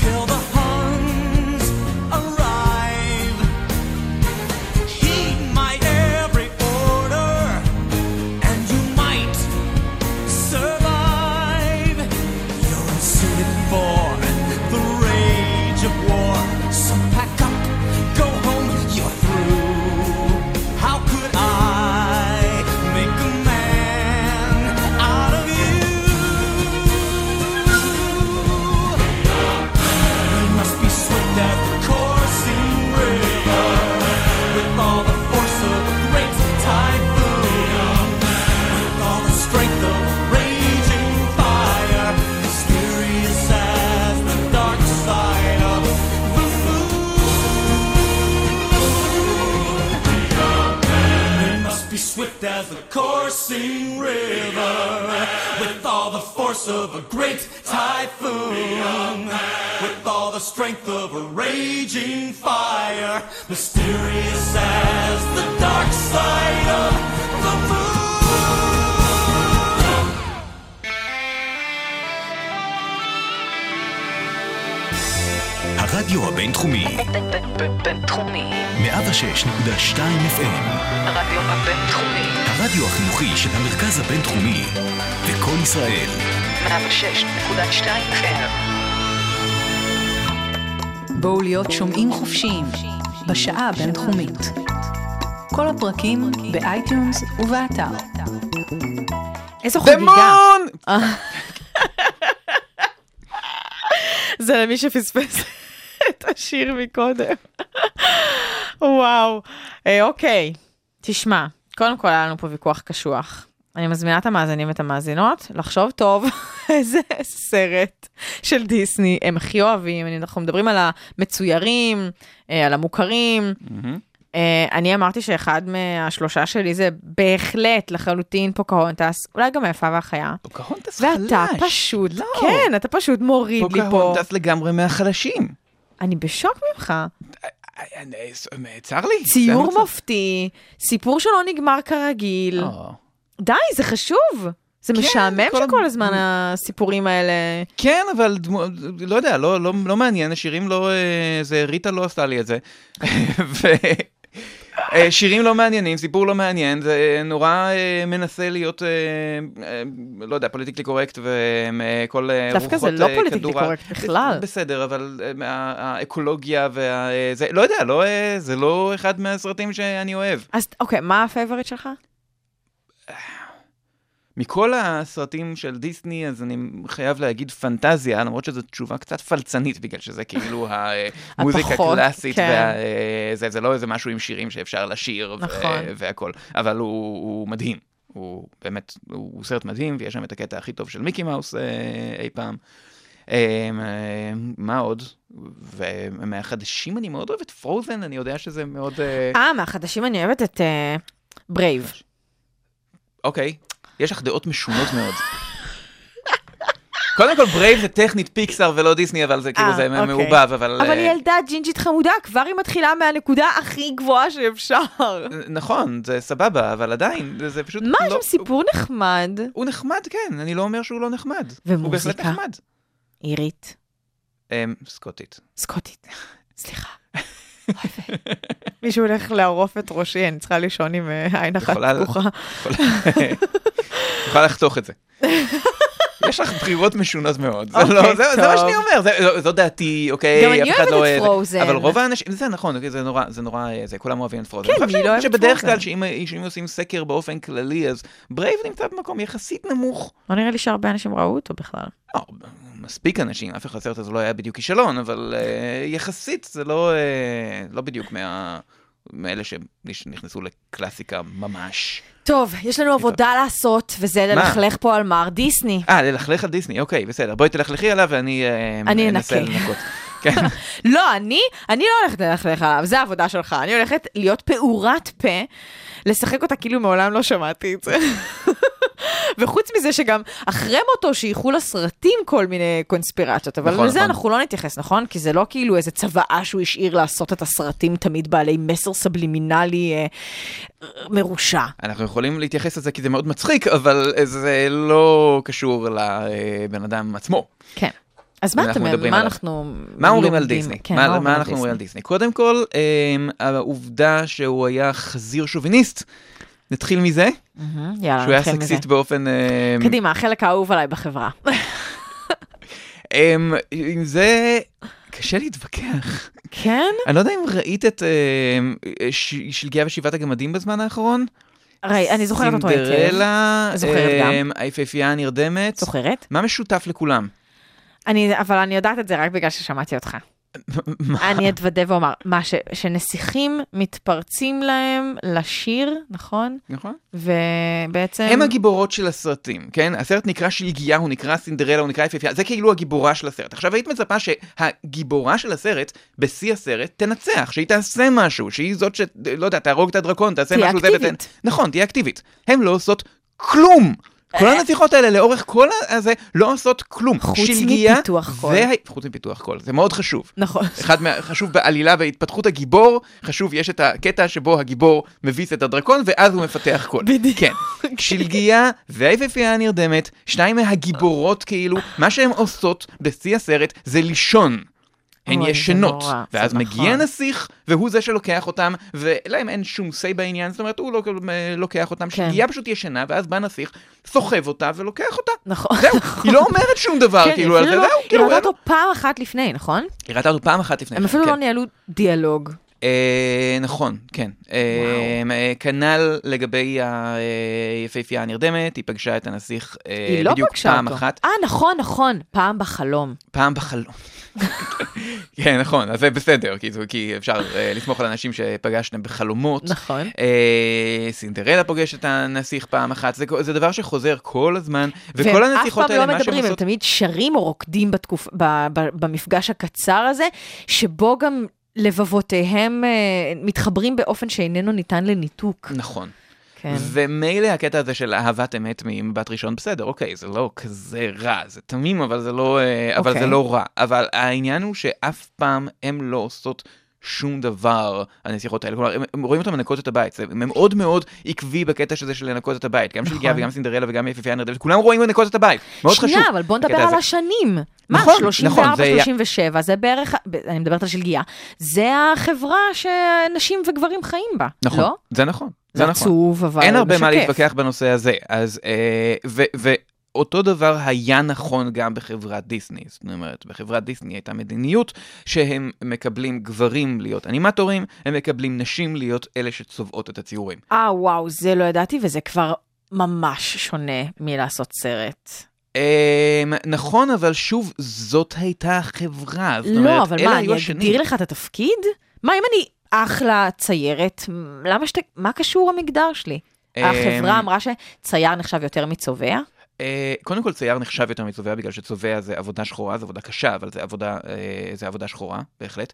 Till the be swift as the coursing river, with all the force of a great typhoon, with all the strength of a raging fire, mysterious as the dark side of the moon. הרדיו הבינתחומי. בינתחומי. 106.2 FM. הרדיו הבינתחומי. הרדיו החינוכי של המרכז הבינתחומי. וכל ישראל. 106.2 FM. בואו להיות שומעים חופשיים. בשעה הבינתחומית. כל הפרקים באייטיונס ובאתר. איזו חגיגה. דמון! זה למי שפספס את השיר מקודם. וואו. אוקיי. תשמע, קודם כל היה לנו פה ויכוח קשוח. אני מזמינה את המאזינים ואת המאזינות לחשוב טוב איזה סרט של דיסני הם הכי אוהבים. אנחנו מדברים על המצוירים, על המוכרים. אני אמרתי שאחד מהשלושה שלי זה בהחלט לחלוטין פוקהונטס, אולי גם היפה והחיה. פוקהונטס חלש. ואתה פשוט, לא. כן, אתה פשוט מוריד לי פה. פוקהונטס לגמרי מהחלשים. אני בשוק ממך. צר לי. ציור מופתי, סיפור שלא נגמר כרגיל. די, זה חשוב. זה משעמם שכל הזמן הסיפורים האלה. כן, אבל לא יודע, לא מעניין, השירים לא... ריטה לא עשתה לי את זה. שירים לא מעניינים, סיפור לא מעניין, זה נורא מנסה להיות, לא יודע, פוליטיקלי קורקט וכל רוחות כדורה. דווקא זה לא פוליטיקלי קורקט בכלל. בסדר, אבל האקולוגיה וזה, לא יודע, זה לא אחד מהסרטים שאני אוהב. אז אוקיי, מה הפייבוריט שלך? מכל הסרטים של דיסני, אז אני חייב להגיד פנטזיה, למרות שזו תשובה קצת פלצנית, בגלל שזה כאילו המוזיקה הקלאסית, זה לא איזה משהו עם שירים שאפשר לשיר והכל, אבל הוא מדהים, הוא באמת, הוא סרט מדהים, ויש שם את הקטע הכי טוב של מיקי מאוס אי פעם. מה עוד? ומהחדשים אני מאוד אוהבת פרוזן, אני יודע שזה מאוד... מהחדשים אני אוהבת את ברייב. אוקיי. יש לך דעות משונות מאוד. קודם כל, ברייב זה טכנית פיקסאר ולא דיסני, אבל זה כאילו זה מעובב, אבל... אבל ילדה ג'ינג'ית חמודה, כבר היא מתחילה מהנקודה הכי גבוהה שאפשר. נכון, זה סבבה, אבל עדיין, זה פשוט... מה, יש שם סיפור נחמד? הוא נחמד, כן, אני לא אומר שהוא לא נחמד. ומוזיקה? הוא בהחלט נחמד. אירית? סקוטית. סקוטית. סליחה. מישהו הולך לערוף את ראשי, אני צריכה לישון עם עין אחת פקוחה. יכולה לחתוך את זה. יש לך בחירות משונות מאוד. זה מה שאני אומר, זו דעתי, אוקיי? גם אני אוהבת את פרוזן. אבל רוב האנשים, זה נכון, זה נורא, כולם אוהבים את פרוזן. כן, אני לא אוהבת פרוזן. שבדרך כלל, שאם עושים סקר באופן כללי, אז ברייב נמצא במקום יחסית נמוך. לא נראה לי שהרבה אנשים ראו אותו בכלל. מספיק אנשים, אף אחד הסרט הזה לא היה בדיוק כישלון, אבל יחסית זה לא בדיוק מאלה שנכנסו לקלאסיקה ממש. טוב, יש לנו עבודה לעשות, וזה ללכלך פה על מר דיסני. ללכלך על דיסני, אוקיי, בסדר. בואי תלכלכי עליו ואני אנסה לנקות. לא, אני לא הולכת ללכלך עליו, זה העבודה שלך. אני הולכת להיות פעורת פה, לשחק אותה כאילו מעולם לא שמעתי את זה. וחוץ מזה שגם אחרי מותו שייכו לסרטים כל מיני קונספירציות, אבל לזה אנחנו לא נתייחס, נכון? כי זה לא כאילו איזה צבאה שהוא השאיר לעשות את הסרטים תמיד בעלי מסר סבלימינלי מרושע. אנחנו יכולים להתייחס לזה כי זה מאוד מצחיק, אבל זה לא קשור לבן אדם עצמו. כן. אז מה אומרים על דיסני? מה אנחנו אומרים על דיסני? קודם כל, העובדה שהוא היה חזיר שוביניסט, נתחיל מזה, שהוא היה סקסיסט באופן... קדימה, החלק האהוב עליי בחברה. עם זה קשה להתווכח. כן? אני לא יודע אם ראית את שלגיה ושבעת הגמדים בזמן האחרון. אני זוכרת אותו היטב. סינדרלה, היפהפייה נרדמת. זוכרת? מה משותף לכולם? אבל אני יודעת את זה רק בגלל ששמעתי אותך. אני אתוודא ואומר, שנסיכים מתפרצים להם לשיר, נכון? נכון. ובעצם... הם הגיבורות של הסרטים, כן? הסרט נקרא שלגיה, הוא נקרא סינדרלה, הוא נקרא יפהפיה, זה כאילו הגיבורה של הסרט. עכשיו, היית מצפה שהגיבורה של הסרט, בשיא הסרט, תנצח, שהיא תעשה משהו, שהיא זאת שלא יודע, תהרוג את הדרקון, תעשה משהו... תהיה אקטיבית. נכון, תהיה אקטיבית. הם לא עושות כלום! כל הנסיכות האלה לאורך כל הזה לא עושות כלום. חוץ מפיתוח קול. חוץ מפיתוח קול, זה מאוד חשוב. נכון. חשוב בעלילה והתפתחות הגיבור, חשוב, יש את הקטע שבו הגיבור מביס את הדרקון, ואז הוא מפתח קול. בדיוק. כן. שלגיה והיפהפייה הנרדמת, שניים מהגיבורות כאילו, מה שהן עושות בשיא הסרט זה לישון. הן ישנות, ואז מגיע נסיך, והוא זה שלוקח אותם, ולהם אין שום סי בעניין, זאת אומרת, הוא לוקח אותם, שלגיה פשוט ישנה, ואז בא נסיך, סוחב אותה ולוקח אותה. נכון. זהו, היא לא אומרת שום דבר, כאילו, על זה זהו. היא ראתה אותו פעם אחת לפני, נכון? היא ראתה אותו פעם אחת לפני. הם אפילו לא ניהלו דיאלוג. נכון, כן. כנ"ל לגבי היפהפייה הנרדמת, היא פגשה את הנסיך בדיוק פעם אחת. נכון, פעם בחלום. כן, נכון, אז זה בסדר, כי אפשר לסמוך על אנשים שפגשתם בחלומות. נכון. סינדרלה פוגש את הנסיך פעם אחת, זה דבר שחוזר כל הזמן, וכל הנסיכות האלה, מה שמסות... הם תמיד שרים או רוקדים במפגש הקצר הזה, שבו גם לבבותיהם מתחברים באופן שאיננו ניתן לניתוק. נכון. ומילא הקטע הזה של אהבת אמת ממבט ראשון, בסדר, אוקיי, זה לא כזה רע, זה תמים, אבל זה לא רע. אבל העניין הוא שאף פעם הם לא עושות שום דבר, הנסיכות האלה. כלומר, הם רואים אותם לנקות את הבית, הם מאוד מאוד עקבי בקטע שזה של לנקות את הבית, גם שלגיה וגם סינדרלה וגם יפהפייה הנרדמת, כולם רואים לנקות את הבית, מאוד חשוב. שנייה, אבל בוא נדבר על השנים. מה, 34, 37, זה בערך, אני מדברת על שלגיה, זה החברה שנשים וגברים חיים בה, לא? זה נכון. זה עצוב, אבל אין הרבה מה להתווכח בנושא הזה, אז, ואותו דבר היה נכון גם בחברת דיסני, זאת אומרת, בחברת דיסני הייתה מדיניות שהם מקבלים גברים להיות אנימטורים, הם מקבלים נשים להיות אלה שצובעות את הציורים. וואו, זה לא ידעתי, וזה כבר ממש שונה מלעשות סרט. נכון, אבל שוב, זאת הייתה החברה. לא, אבל מה, אני אגדיר לך את התפקיד? מה, אם אני... אחלה ציירת, למה מה קשור המגדר שלי? החברה אמרה שצייר נחשב יותר מצובע? קודם כל צייר נחשב יותר מצובע, בגלל שצובע זה עבודה שחורה, זה עבודה קשה, אבל זה עבודה שחורה, בהחלט.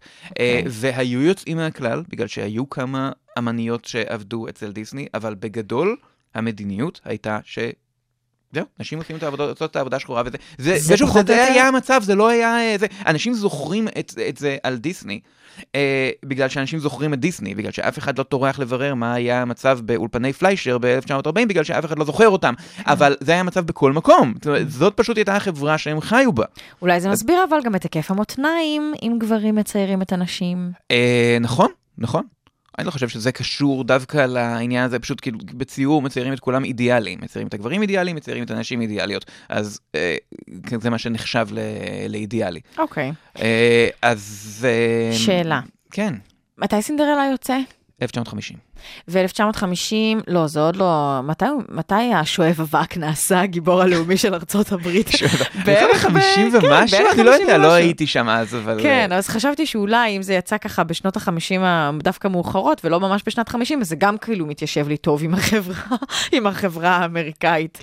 והיו יוצאים מהכלל, בגלל שהיו כמה אמניות שעבדו אצל דיסני, אבל בגדול המדיניות הייתה ש... זהו, נשים עושים את העבודה שחורה, וזה היה המצב, זה לא היה... אנשים זוכרים את זה על דיסני, בגלל שאנשים זוכרים את דיסני, בגלל שאף אחד לא טורח לברר מה היה המצב באולפני פליישר ב-1940, בגלל שאף אחד לא זוכר אותם, אבל זה היה המצב בכל מקום. זאת פשוט הייתה החברה שהם חיו בה. אולי זה מסביר אבל גם את היקף המותניים, אם גברים מציירים את הנשים. נכון. אני לא חושב שזה קשור דווקא לעניין הזה, פשוט כאילו בציור מציירים את כולם אידיאליים, מציירים את הגברים אידיאליים, מציירים את הנשים אידיאליות, אז זה מה שנחשב לאידיאלי. אוקיי. אז... שאלה. כן. מתי סינדרלה יוצא? 1950. ו-1950, לא, זה עוד לא... מתי השואב אבק נעשה הגיבור הלאומי של ארצות הברית? בערך 50 ומשהו? אני לא יודע, לא הייתי שם אז, אבל... כן, אז חשבתי שאולי אם זה יצא ככה בשנות ה-50 דווקא מאוחרות, ולא ממש בשנת 50, אז זה גם כאילו מתיישב לי טוב עם החברה האמריקאית.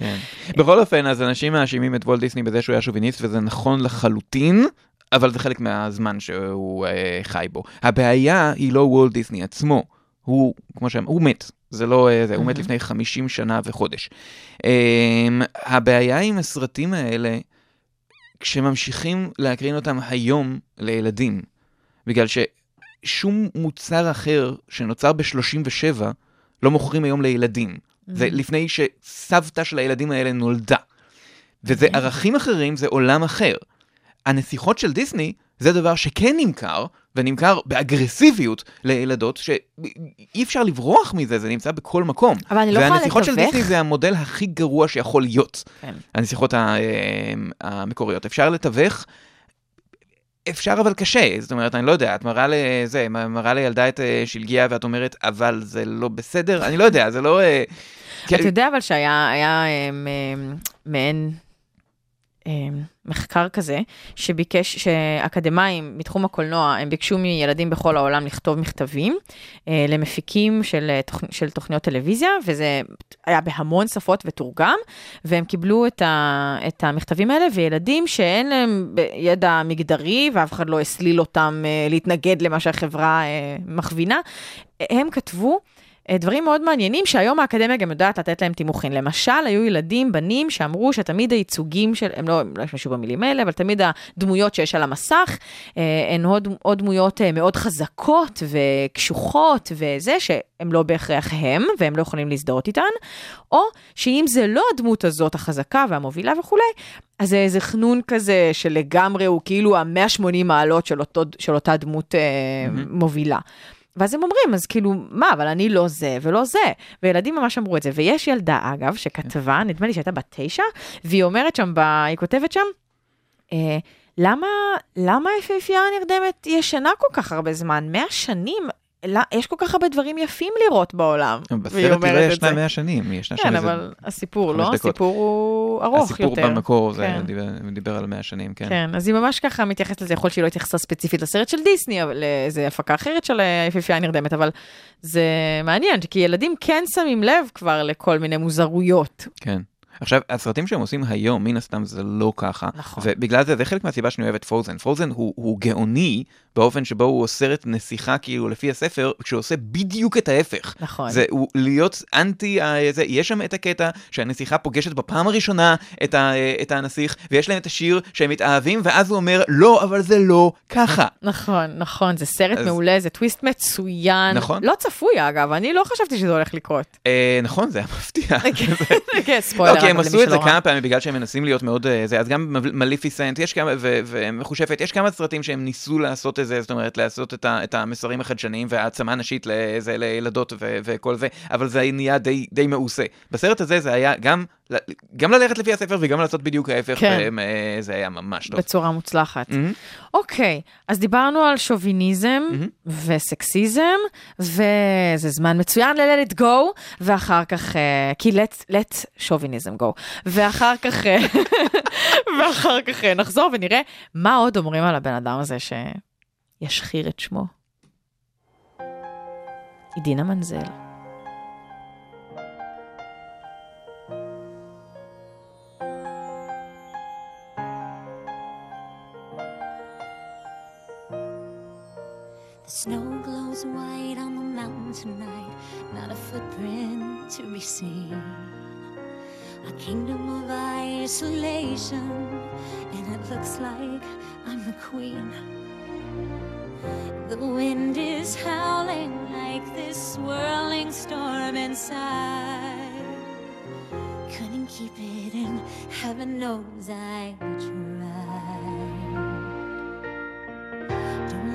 בכל אופן, אז אנשים מאשימים את וולט דיסני בזה שהוא היה שוביניסט, וזה נכון לחלוטין, אבל זה חלק מהזמן שהוא חי בו. הבעיה היא לא וולט דיסני עצמו. הוא, כמו שאמר, הוא מת. זה לא, הוא מת לפני 50 שנה וחודש. הבעיה עם הסרטים האלה, כשממשיכים להקרין אותם היום לילדים, בגלל ששום מוצר אחר שנוצר ב-37 לא מוכרים היום לילדים. זה לפני שסבתא של הילדים האלה נולדה. וזה ערכים אחרים, זה עולם אחר. הנסיכות של דיסני, זה דבר שכן נמכר, ונמכר באגרסיביות לילדות, שאי אפשר לברוח מזה, זה נמצא בכל מקום. אבל אני לא יכולה לתווך. והנסיכות של דיסני זה המודל הכי גרוע שיכול להיות. כן. הנסיכות המקוריות. אפשר לתווך, אפשר אבל קשה. זאת אומרת, אני לא יודע, את מראה לילדה את שלגיה, ואת אומרת, אבל זה לא בסדר? אני לא יודע, זה לא... אתה יודע אבל שהיה מעין... מחקר כזה, שביקש שאקדמיים מתחום הקולנוע, הם ביקשו מילדים בכל העולם לכתוב מכתבים, למפיקים של תוכניות טלוויזיה, וזה היה בהמון שפות ותורגם, והם קיבלו את המכתבים האלה, וילדים שאין להם ידע מגדרי, ואף אחד לא הסליל אותם להתנגד למה שהחברה מכווינה, הם כתבו דברים מאוד מעניינים שהיום האקדמיה גם יודעת לתת להם תימוכין. למשל, היו ילדים, בנים, שאמרו שתמיד הייצוגים של, הם לא משהו במילים האלה, אבל תמיד הדמויות שיש על המסך, הן עוד דמויות מאוד חזקות וקשוחות וזה, שהם לא בהכרח הם, והם לא יכולים להזדהות איתן, או שאם זה לא הדמות הזאת החזקה והמובילה וכולי, אז זה איזה חנון כזה שלגמרי הוא כאילו ה-180 מעלות של אותה דמות מובילה. ואז הם אומרים, אז כאילו, מה, אבל אני לא זה ולא זה. וילדים ממש אמרו את זה. ויש ילדה, אגב, שכתבה, נדמה לי שהייתה בת 9, והיא אומרת שם, היא כותבת שם, למה היפהפייה הנרדמת ישנה כל כך הרבה זמן? 100 שנים, יש כל כך הרבה דברים יפים לראות בעולם. בסרט תראה, ישנה 100 שנים. כן, אבל הסיפור, לא? הסיפור הוא ארוך יותר. הסיפור במקור, זה דיבר על 100 שנים, כן. כן, אז היא ממש ככה מתייחסת לזה, יכול שהיא לא התייחסה ספציפית לסרט של דיסני, אבל זה הפקה אחרת של היפהפייה הנרדמת, אבל זה מעניין, כי ילדים כן שמים לב כבר לכל מיני מוזרויות. כן. עכשיו, הסרטים שהם עושים היום, מן הסתם זה לא ככה. נכון. ובגלל זה חלק מהסיבה שאני אוהבת פרוזן. פרוזן הוא גאוני באופן שבו הוא עושה את נסיכה, כאילו, לפי הספר, כשהוא עושה בדיוק את ההפך. נכון. זה להיות אנטי, יש שם את הקטע שהנסיכה פוגשת בפעם הראשונה את הנסיך, ויש להם את השיר שהם מתאהבים, ואז הוא אומר, לא, אבל זה לא ככה. נכון. זה סרט מעולה, זה טוויסט מצוין. נכון. לא צפוי, אגב. אני לא חשבתי שזה הולך לקרות. נכון, זה מפתיע. כן, ספוילר. כי הם עשו את זה כמה פעמים, בגלל שהם מנסים להיות מאוד, אז גם מליפיסנט, יש כמה, ומחושפת, יש כמה סרטים שהם ניסו לעשות את זה, זאת אומרת, לעשות את המסרים החדשניים, והעצמה נשית לילדות וכל זה, אבל זה נהיה די מעושה. בסרט הזה זה היה גם ללכת לפי הספר, וגם לעשות בדיוק ההפך, זה היה ממש טוב. בצורה מוצלחת. אוקיי, אז דיברנו על שוביניזם, וסקסיזם, וזה זמן מצוין ל-let it go, ואחר כך, כי let שוביניזם go. ואחר כך נחזור ונראה מה עוד אומרים על הבן אדם הזה שישחיר את שמו. עדינה מנזל. The snow glows white on the mountain tonight, not a footprint to be seen. A kingdom of isolation, and it looks like I'm the queen. The wind is howling like this swirling storm inside. Couldn't keep it in, heaven knows I tried. Don't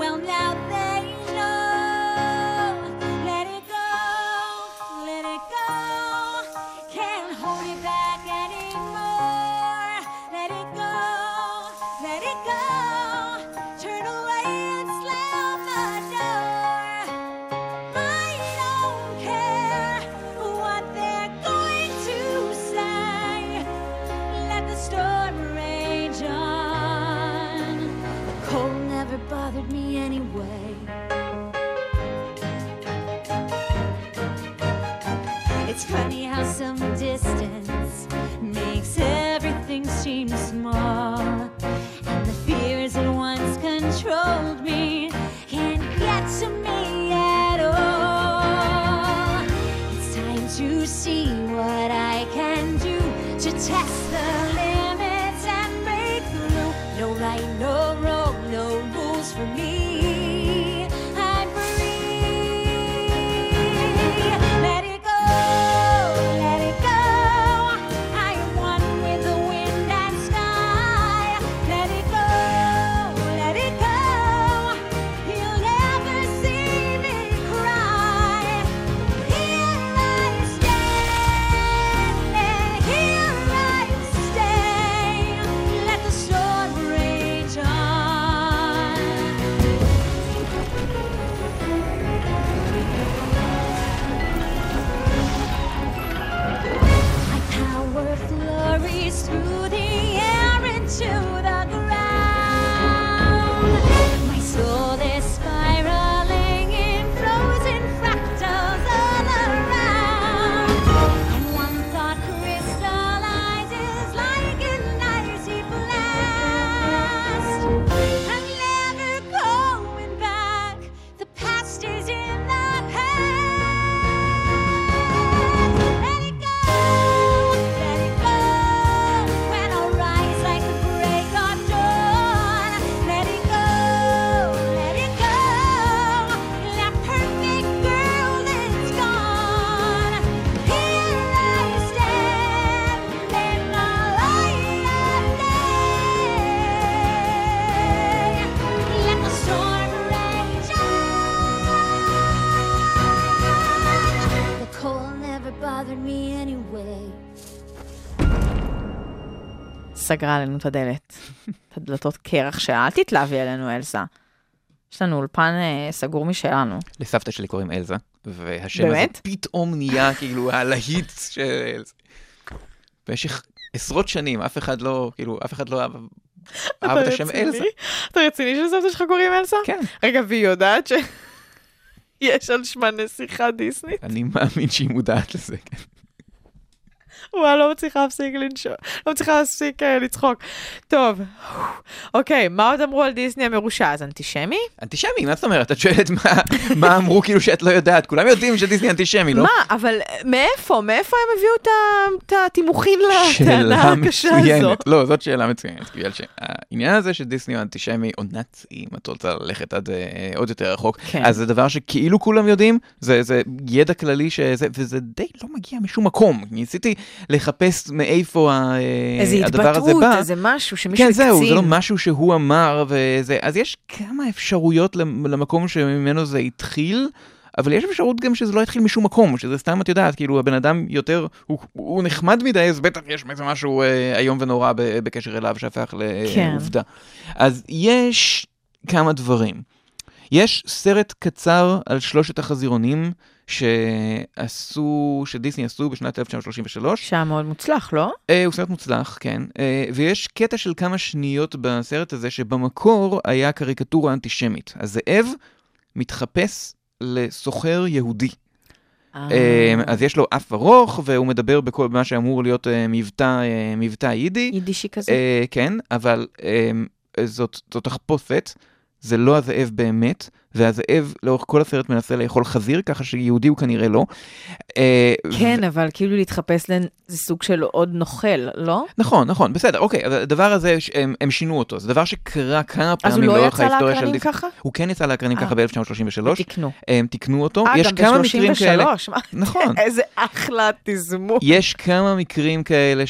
Well, now they know. Let it go, can't hold it back anymore. Let it go, turn away and slam the door. I don't care what they're going to say. Let the storm rage on. The cold never bothered me anyway. It's funny how some distance makes everything seem small. And the fears that once controlled me can't get to me at all. It's time to see what I can do, to test the limits and break through. No right, no wrong, no rules for me. I'm free. Let it go, let it go. I am one with the wind and sky. Let it go, let it go. You'll never see me cry. Here I stand, and here I סגרה עלינו את הדלת. את הדלתות קרח שאל תתלהבי אלינו, אלזה. יש לנו אולפן סגור משלנו. לסבתא שלי קוראים אלזה, והשם הזה פתאום נהיה כאילו הלהיט של אלזה. במשך עשרות שנים, אף אחד לא, כאילו, אף אחד לא אהב את השם אלזה. אתה רציני שלסבתא שלך קוראים אלזה? כן. רגע, והיא יודעת ש... יש על שמה נסיכה דיסנית? אני מאמין שהיא מודעת לזה, כן. וואו, לא מצליחה להפסיק לנשוא, לא מצליחה להפסיק לצחוק. טוב, אוקיי, מה עוד אמרו על דיסני המרושע? אז אנטישמי? אנטישמי, מה זאת אומרת? את שואלת מה אמרו כאילו שאת לא יודעת, כולם יודעים שדיסני אנטישמי, לא? מה, אבל מאיפה? מאיפה הם הביאו את התימוכין לטענה הקשה הזאת? לא, זאת שאלה מצוינת, בגלל שהעניין הזה שדיסני הוא אנטישמי, או נאצי, אם את רוצה ללכת עד עוד יותר רחוק, אז זה דבר שכאילו כולם יודעים, זה ידע כללי שזה, וזה די לא מגיע משום מקום. ניסיתי לחפש מאיפה הדבר הזה בא. איזה משהו שמישהו הקצין. כן, זהו, זה לא משהו שהוא אמר. אז יש כמה אפשרויות למקום שממנו זה התחיל, אבל יש אפשרות גם שזה לא התחיל משום מקום, שזה סתם את יודעת, כאילו הבן אדם יותר, הוא נחמד מדי, אז בטח יש משהו היום ונורא בקשר אליו שהפך לעובדה. אז יש כמה דברים. יש סרט קצר על שלושת החזירונים שדיסני עשו בשנת 1933. שהיה מאוד מוצלח, לא? הוא סרט מוצלח, כן. ויש קטע של כמה שניות בסרט הזה שבמקור היה קריקטורה אנטישמית. הזאב מתחפש לסוחר יהודי. אז יש לו אף ארוך, והוא מדבר בכל מה שאמור להיות מבטא יידי. יידישי כזה. כן, אבל זאת תחפושת. זה לא הזאב באמת, והזאב לאורך כל הסרט מנסה לאכול חזיר, ככה שיהודי הוא כנראה לא. כן, אבל כאילו להתחפש לזה סוג של עוד נוכל, לא? נכון, נכון, בסדר, אוקיי, אבל הדבר הזה, הם שינו אותו, זה דבר שקרה כמה פעמים לאורך ההיסטוריה של דיסני. אז הוא לא יצא לאקרנים ככה? הוא כן יצא לאקרנים ככה ב-1933. תקנו. תקנו אותו. גם ב-1933, מה? נכון. איזה אחלה תזמור. יש כמה מקרים כאלה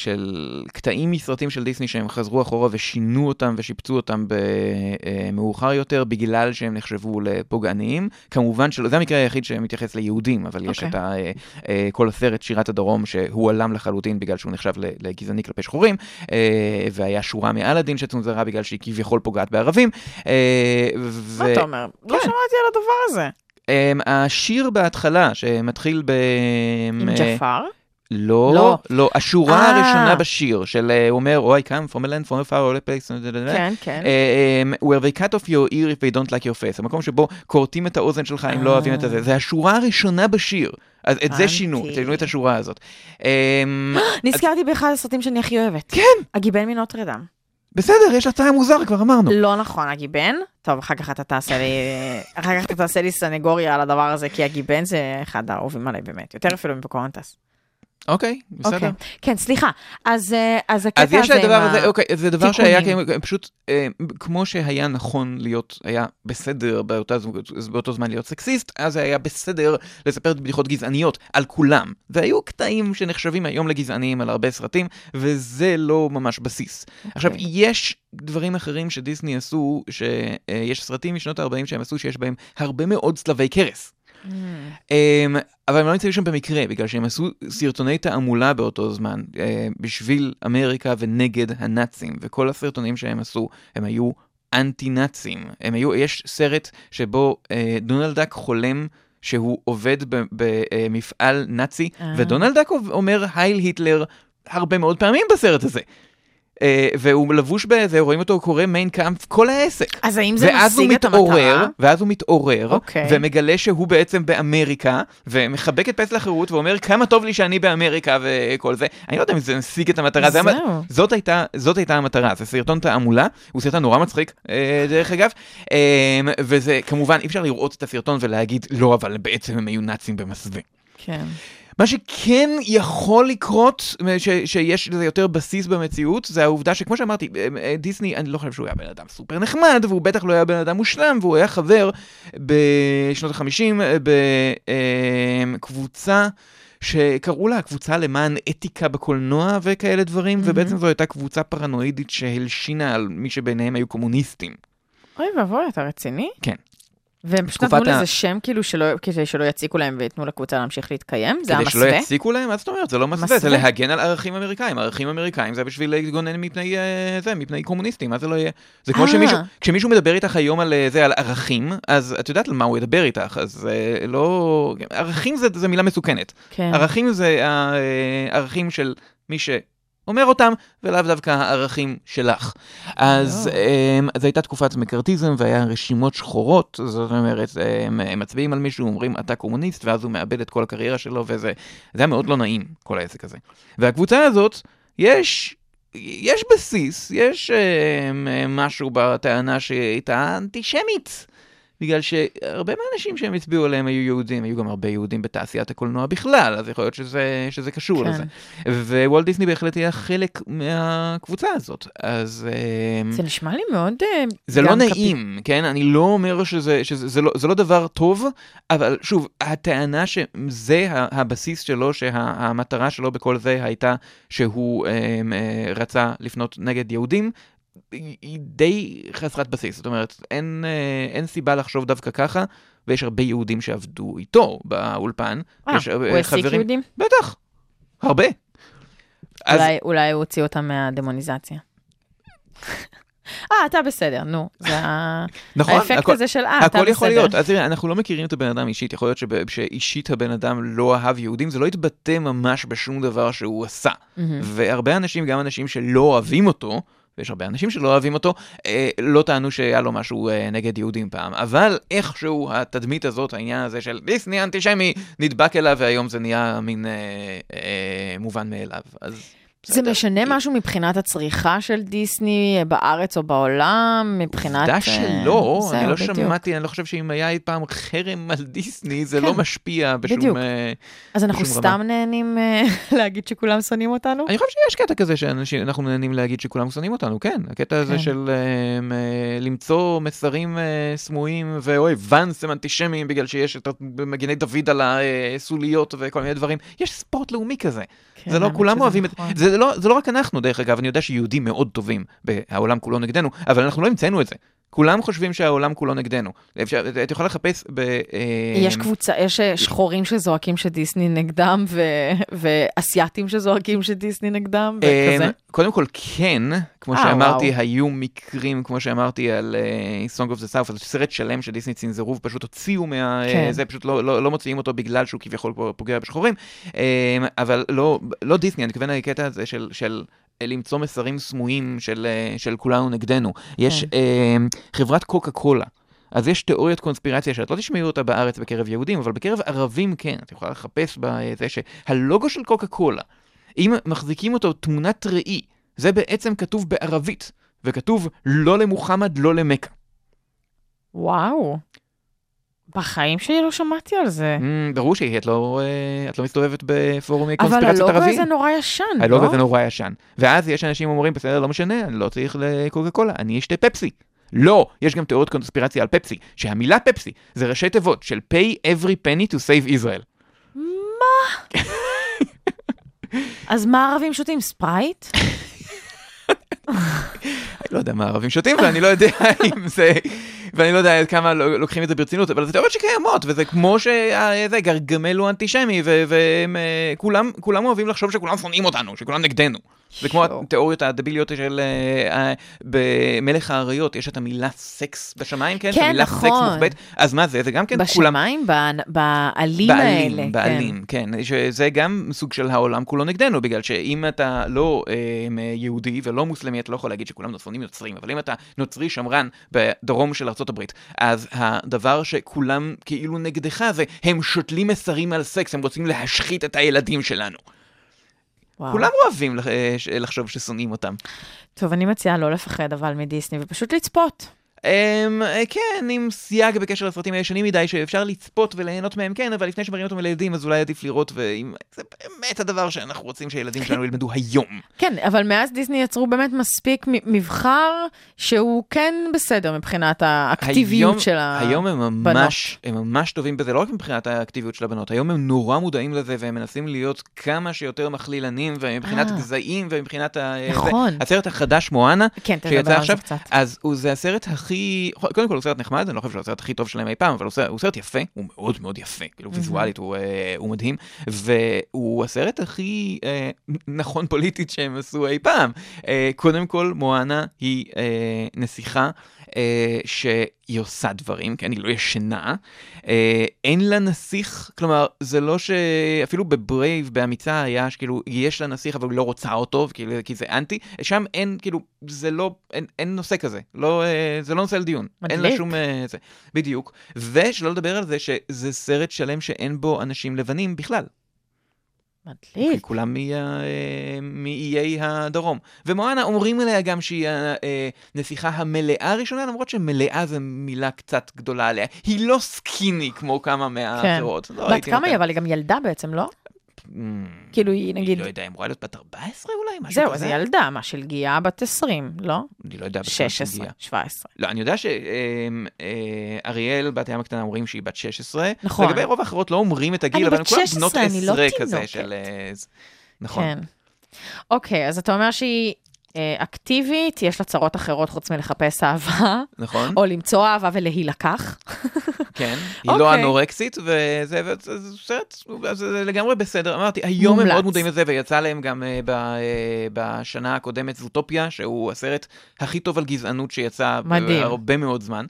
של קטעים מסרטים של דיסני שהם חזרו אחורה ושינו אותם ושיפצו אותם מאוחר יותר, בגלל שהם נחשבו לפוגעניים. כמובן שלא, זה המקרה היחיד שמתייחס ליהודים, אבל יש את כל הסרט שירת הדרום, שהוא עלם לחלוטין בגלל שהוא נחשב לגזעני כלפי שחורים, והיה שורה מעל הדין שצונזרה בגלל שהיא כביכול פוגעת בערבים. מה אתה אומר? לא שמעתי על הדבר הזה. השיר בהתחלה, שמתחיל עם ג'פר? לא, לא, השורה הראשונה בשיר של, הוא אומר, "Oh, I come from a land, from a far away place", כן, כן. "Where they cut off your ear if they don't like your face", המקום שבו קורטים את האוזן שלך אם לא אוהבים את זה. זה השורה הראשונה בשיר. אז את זה שינו את השורה הזאת. נזכרתי באחד הסרטים שאני הכי אוהבת. כן. הגיבן מנוטרדם. בסדר, יש לטעם מוזר, כבר אמרנו. לא נכון, הגיבן. טוב, אחר כך אתה תעשה לי סנגוריה על הדבר הזה, כי הגיבן זה אחד האהובים עליי באמת. יותר אפילו מפוקהונטס. אוקיי, בסדר. כן, סליחה. אז הקטע הזה... אז יש לדבר הזה, אוקיי, זה דבר שהיה פשוט, כמו שהיה נכון להיות, היה בסדר באותו זמן להיות סקסיסט, אז היה בסדר לספר בדיחות גזעניות על כולם. והיו קטעים שנחשבים היום לגזעניים על הרבה סרטים, וזה לא ממש בסיס. עכשיו, יש דברים אחרים שדיסני עשו, שיש סרטים משנות ה-40 שהם עשו, שיש בהם הרבה מאוד צלבי קרס. אבל הם לא נמצאים שם במקרה, בגלל שהם עשו סרטוני תעמולה באותו זמן, בשביל אמריקה ונגד הנאצים, וכל הסרטונים שהם עשו, הם היו אנטי-נאצים. יש סרט שבו דונלד דק חולם שהוא עובד במפעל נאצי, ודונלד דק אומר הייל היטלר הרבה מאוד פעמים בסרט הזה. והוא לבוש בזה, רואים אותו, הוא קורא מיין קאמפף כל העסק. אז האם זה משיג את המטרה? ואז הוא מתעורר, ומגלה שהוא בעצם באמריקה, ומחבק את פסל החירות, ואומר כמה טוב לי שאני באמריקה וכל זה. אני לא יודע אם זה משיג את המטרה. זאת הייתה המטרה. זה סרטון תעמולה, הוא סרטון נורא מצחיק, דרך אגב. וזה, כמובן, אי אפשר לראות את הסרטון ולהגיד, לא, אבל בעצם הם היו נאצים במסווה. כן. מה שכן יכול לקרות, שיש לזה יותר בסיס במציאות, זה העובדה שכמו שאמרתי, דיסני, אני לא חושב שהוא היה בן אדם סופר נחמד, והוא בטח לא היה בן אדם מושלם, והוא היה חבר בשנות ה-50 בקבוצה שקראו לה קבוצה למען אתיקה בקולנוע וכאלה דברים, ובעצם זו הייתה קבוצה פרנואידית שהלשינה על מי שביניהם היו קומוניסטים. אוי, בבוא, אתה רציני? כן. והם פשוט נתנו לזה שם, כאילו, שלא יציקו להם ויתנו לקבוצה להמשיך להתקיים? זה המסווה? כדי שלא יציקו להם? אז זאת אומרת, זה לא מסווה, זה להגן על ערכים אמריקאים. ערכים אמריקאים זה בשביל להתגונן מפני קומוניסטים, אז זה לא יהיה... זה כמו שמישהו... כשמישהו מדבר איתך היום על ערכים, אז את יודעת על מה הוא ידבר איתך, אז לא... ערכים זה מילה מסוכנת. ערכים זה הערכים של מי ש... אומר אותם, ולאו דווקא הערכים שלך. אז זו הייתה תקופת מקרתיזם, והיה רשימות שחורות, זאת אומרת, הם מצביעים על מישהו, אומרים, אתה קומוניסט, ואז הוא מאבד את כל הקריירה שלו, וזה היה מאוד לא נעים, כל העסק הזה. והקבוצה הזאת, יש בסיס, יש משהו בטענה שהייתה אנטישמית, בגלל שהרבה מהאנשים שהם הצביעו עליהם היו יהודים, היו גם הרבה יהודים בתעשיית הקולנוע בכלל, אז יכול להיות שזה קשור לזה. ווולט דיסני בהחלט היה חלק מהקבוצה הזאת. אז... זה נשמע לי מאוד... זה לא נעים, כן? אני לא אומר שזה לא דבר טוב, אבל שוב, הטענה שזה הבסיס שלו, שהמטרה שלו בכל זה הייתה שהוא רצה לפנות נגד יהודים, היא די חסרת בסיס, זאת אומרת, אין סיבה לחשוב דווקא ככה, ויש הרבה יהודים שעבדו איתו באולפן. הוא העסיק יהודים? בטח, הרבה. אולי הוא הוציא אותם מהדמוניזציה. אתה בסדר, נו. זה האפקט הזה של, אתה בסדר. הכל יכול להיות. אז תראה, אנחנו לא מכירים את הבן אדם אישית. יכול להיות שאישית הבן אדם לא אהב יהודים, זה לא התבטא ממש בשום דבר שהוא עשה. והרבה אנשים, גם אנשים שלא אוהבים אותו, ויש הרבה אנשים שלא אוהבים אותו, לא טענו שהיה לו משהו נגד יהודים פעם. אבל איכשהו התדמית הזאת, העניין הזה של דיסני אנטישמי, נדבק אליו, והיום זה נהיה מין מובן מאליו. זה משנה משהו מבחינת הצריכה של דיסני בארץ או בעולם, מבחינת... עובדה שלא, אני לא שמעתי, אני לא חושב שאם היה פעם חרם על דיסני, זה לא משפיע בשום רמה. אז אנחנו סתם נהנים להגיד שכולם שונאים אותנו? אני חושב שיש קטע כזה שאנחנו נהנים להגיד שכולם שונאים אותנו, כן. הקטע הזה של למצוא מסרים סמויים ואוי, ואנסים אנטישמיים, בגלל שיש את מגיני דוד על הסוליות וכל מיני דברים. יש ספורט לאומי כזה. זה לא, כולם אוהבים את... זה לא רק אנחנו, דרך אגב, אני יודע שיהודים מאוד טובים בעולם כולו נגדנו, אבל אנחנו לא המצאנו את זה. כולם חושבים שהעולם כולו נגדנו. את יכולה לחפש ב... יש קבוצה, יש שחורים שזועקים שדיסני נגדם, ואסייתים שזועקים שדיסני נגדם, וכזה. קודם כל, כן, כמו שאמרתי, היו מקרים, כמו שאמרתי על Song of the South, על סרט שלם שדיסני צנזרו, פשוט הוציאו מה... זה פשוט לא מוציאים אותו בגלל שהוא כביכול פוגע בשחורים, אבל לא דיסני, אני אתכוון לקטע הזה של... למצוא מסרים סמויים של כולנו נגדנו. יש חברת קוקה קולה, אז יש תיאוריית קונספירציה שאת לא תשמעו אותה בארץ בקרב יהודים, אבל בקרב ערבים כן, את יכולה לחפש בזה שהלוגו של קוקה קולה, אם מחזיקים אותו תמונת ראי, זה בעצם כתוב בערבית, וכתוב לא למוחמד, לא למכה. וואו. בחיים שלי לא שמעתי על זה. ברור שהיא, את לא מסתובבת בפורום קונספירציה ערבית. אבל הלוגו הזה נורא ישן, לא? הלוגו הזה נורא ישן. ואז יש אנשים אומרים, בסדר, לא משנה, אני לא צריך לקוקה קולה, אני אשתה פפסי. לא, יש גם תיאוריות קונספירציה על פפסי, שהמילה פפסי זה ראשי תיבות של pay every penny to save Israel. מה? אז מה ערבים שותים? ספרייט? אני לא יודע מה ערבים שותים, ואני לא יודע אם זה... ואני לא יודע כמה לוקחים את זה ברצינות, אבל זה תיאוריות שקיימות, וזה כמו שגרגמל הוא אנטישמי, וכולם אוהבים לחשוב שכולם שונאים אותנו, שכולם נגדנו. זה כמו התיאוריות הדביליות של במלך האריות, יש את המילה סקס בשמיים, כן? כן, נכון. אז מה זה? זה גם כן כולם... בשמיים, בעלים האלה. בעלים, כן. זה גם סוג של העולם כולו נגדנו, בגלל שאם אתה לא יהודי ולא מוסלמי, אתה לא יכול להגיד שכולם נוצרים נוצרים, אבל אם אתה נוצרי שמרן בדרום של ארצות הברית, אז הדבר שכולם כאילו נגדך זה, הם שותלים מסרים על סקס, הם רוצים להשחית את הילדים שלנו. כולם אוהבים לחשוב ששונאים אותם. טוב, אני מציעה לא לפחד אבל מדיסני, ופשוט לצפות. כן, עם סייג בקשר לסרטים הישנים מדי, שאפשר לצפות וליהנות מהם, כן, אבל לפני שמראים אותם לילדים, אז אולי עדיף לראות, זה באמת הדבר שאנחנו רוצים שהילדים שלנו ילמדו היום. כן, אבל מאז דיסני יצרו באמת מספיק מבחר, שהוא כן בסדר מבחינת האקטיביות של הבנות. היום הם ממש טובים בזה, לא רק מבחינת האקטיביות של הבנות, היום הם נורא מודעים לזה, והם מנסים להיות כמה שיותר מכלילנים, ומבחינת גזעים, ומבחינת הסרט החדש מואנה, שיצא עכשיו, אז זה הסרט הכי, קודם כל הוא סרט נחמד, אני לא חושב שהוא הסרט הכי טוב שלהם אי פעם, אבל הוא סרט יפה, הוא מאוד מאוד יפה, כאילו ויזואלית הוא מדהים, והוא הסרט הכי נכון פוליטית שהם עשו אי פעם. קודם כל מואנה היא נסיכה שהיא עושה דברים, כן, היא לא ישנה, אין לה נסיך, כלומר, זה לא שאפילו בברייב, באמיצה היה שכאילו יש לה נסיך אבל היא לא רוצה אותו, כי זה אנטי, שם אין, כאילו, זה לא, אין נושא כזה, לא, זה לא נושא לדיון, אין לה שום, זה, בדיוק, ושלא לדבר על זה שזה סרט שלם שאין בו אנשים לבנים בכלל. מדליק. כולם מאיי הדרום. ומואנה אומרים אליה גם שהיא הנסיכה המלאה הראשונה, למרות שמלאה זו מילה קצת גדולה עליה. היא לא סקיני כמו כמה מהאחרות. בת כמה היא, אבל היא גם ילדה בעצם, לא? כאילו היא נגיד... אני לא יודע, היא אמורה להיות בת 14 אולי? זהו, אז היא ילדה, מה של גיאה בת 20, לא? אני לא יודע בת 16, 17. לא, אני יודע שאריאל בת הים הקטנה אומרים שהיא בת 16. נכון. לגבי רוב האחרות לא אומרים את הגיל, אבל כולם בנות 10 כזה של... נכון. אוקיי, אז אתה אומר שהיא... אקטיבית, יש לה צרות אחרות חוץ מלחפש אהבה, נכון. או למצוא אהבה ולהילקח. כן, היא לא אנורקסית, וזה סרט, זה לגמרי בסדר. אמרתי, היום מומלץ. הם מאוד מודעים לזה, ויצא להם גם בשנה הקודמת זוטופיה, שהוא הסרט הכי טוב על גזענות שיצא הרבה מאוד זמן.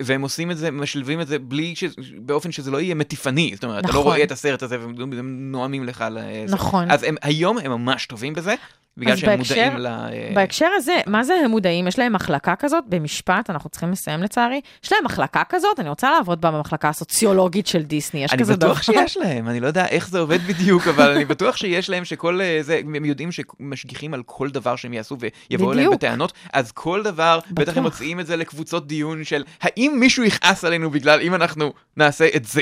והם עושים את זה, משלבים את זה בלי באופן שזה לא יהיה מטיפני, זאת אומרת, נכון. אתה לא רואה את הסרט הזה, והם נועמים לך על זה. נכון. אז היום הם ממש טובים בזה, בגלל שהם מודעים ל... בהקשר הזה, מה זה הם מודעים? יש להם מחלקה כזאת, במשפט, אנחנו צריכים לסיים לצערי, יש להם מחלקה כזאת, אני רוצה לעבוד בה במחלקה הסוציולוגית של דיסני, יש כזה דבר. אני בטוח שיש להם, אני לא יודע איך זה עובד בדיוק, אבל אני בטוח שיש להם שכל זה, הם יודעים שמשגיחים על כל דבר שהם יעשו ויבואו להם בטענות, אז כל דבר, בטח הם מוצאים את זה לקבוצות דיון של, האם מישהו יכעס עלינו בגלל אם אנחנו נעשה את זה?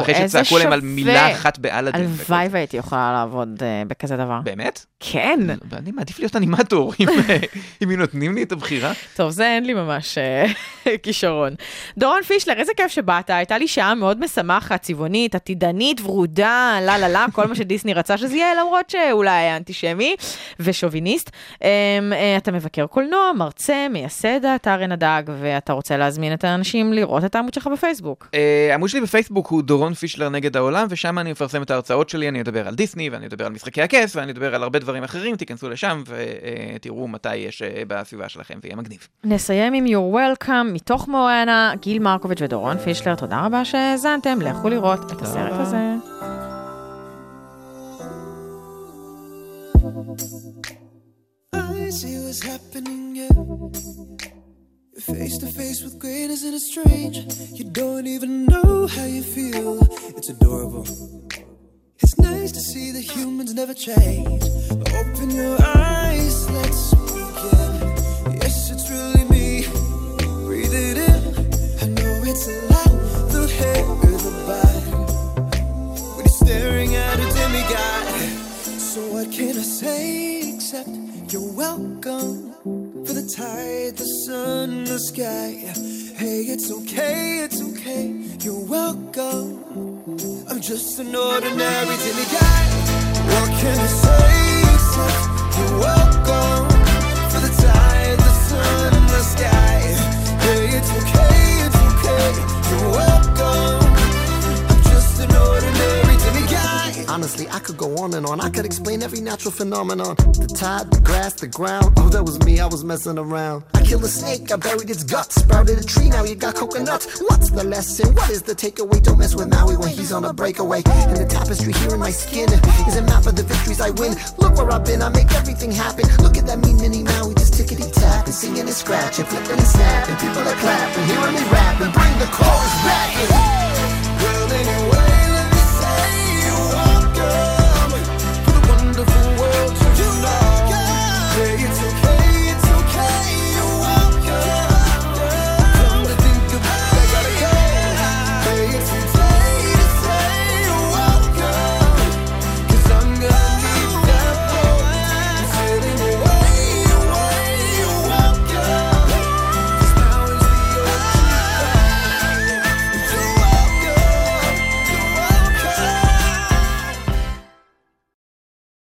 אחרי שצעקו להם על מילה אחת בעל הדין. הלוואי והייתי יכולה לעבוד בכזה דבר. באמת? כן. אני מעדיף להיות אנימטור, אם נותנים לי את הבחירה. טוב, זה אין לי ממש כישרון. דורון פישלר, איזה כיף שבאת. הייתה לי שעה מאוד משמחת, צבעונית, עתידנית, ורודה, לא, לא, לא, כל מה שדיסני רצה שזה יהיה, למרות שאולי היה אנטישמי ושוביניסט. אתה מבקר קולנוע, מרצה, מייסד אתר אינדג, ואתה רוצה להזמין את האנשים לראות את העמוד שלך בפייסבוק. העמוד שלי בפייסבוק הוא דורון פישלר נגד העולם, ושם אני מפרסם את ההרצאות שלי, אני אדבר על דיסני, ואני אדבר על משחקי הכס, ואני אדבר על הרבה דברים אחרים, תיכנסו לשם ותראו מתי יש בסביבה שלכם, ויהיה מגניב. נסיים עם You're Welcome, מתוך מואנה, גיל מרקוביץ' ודורון פישלר, תודה רבה שזנתם, לכו לראות את הסרט הזה. I see what's happening, yeah. Face to face with greatness and it's strange. You don't even know how you feel. It's adorable. It's nice to see that humans never change. Open your eyes, let's begin. Yes, it's really me. Breathe it in. I know it's a lot. The hair is a vibe. When you're staring at a demigod. So what can I say except you're welcome. For the tide, the sun, the sky. Hey, it's okay, it's okay. You're welcome. I'm just an ordinary demigod. What can I say except you're welcome? For the tide, the sun, the sky. Hey, it's okay, it's okay. You're welcome. I'm just an ordinary demigod. Honestly, I could go on and on. I could explain every natural phenomenon. The tide, the grass, the ground. Oh, that was me, I was messing around. I killed a snake, I buried its guts. Sprouted a tree, now you got coconuts. What's the lesson? What is the takeaway? Don't mess with Maui when he's on a breakaway. And the tapestry here in my skin is a map of the victories I win. Look where I've been, I make everything happen. Look at that mean mini Maui, just tickety-tapping. Singing and scratching, flipping and snapping. People are clapping, hearing me rapping. Bring the chorus back.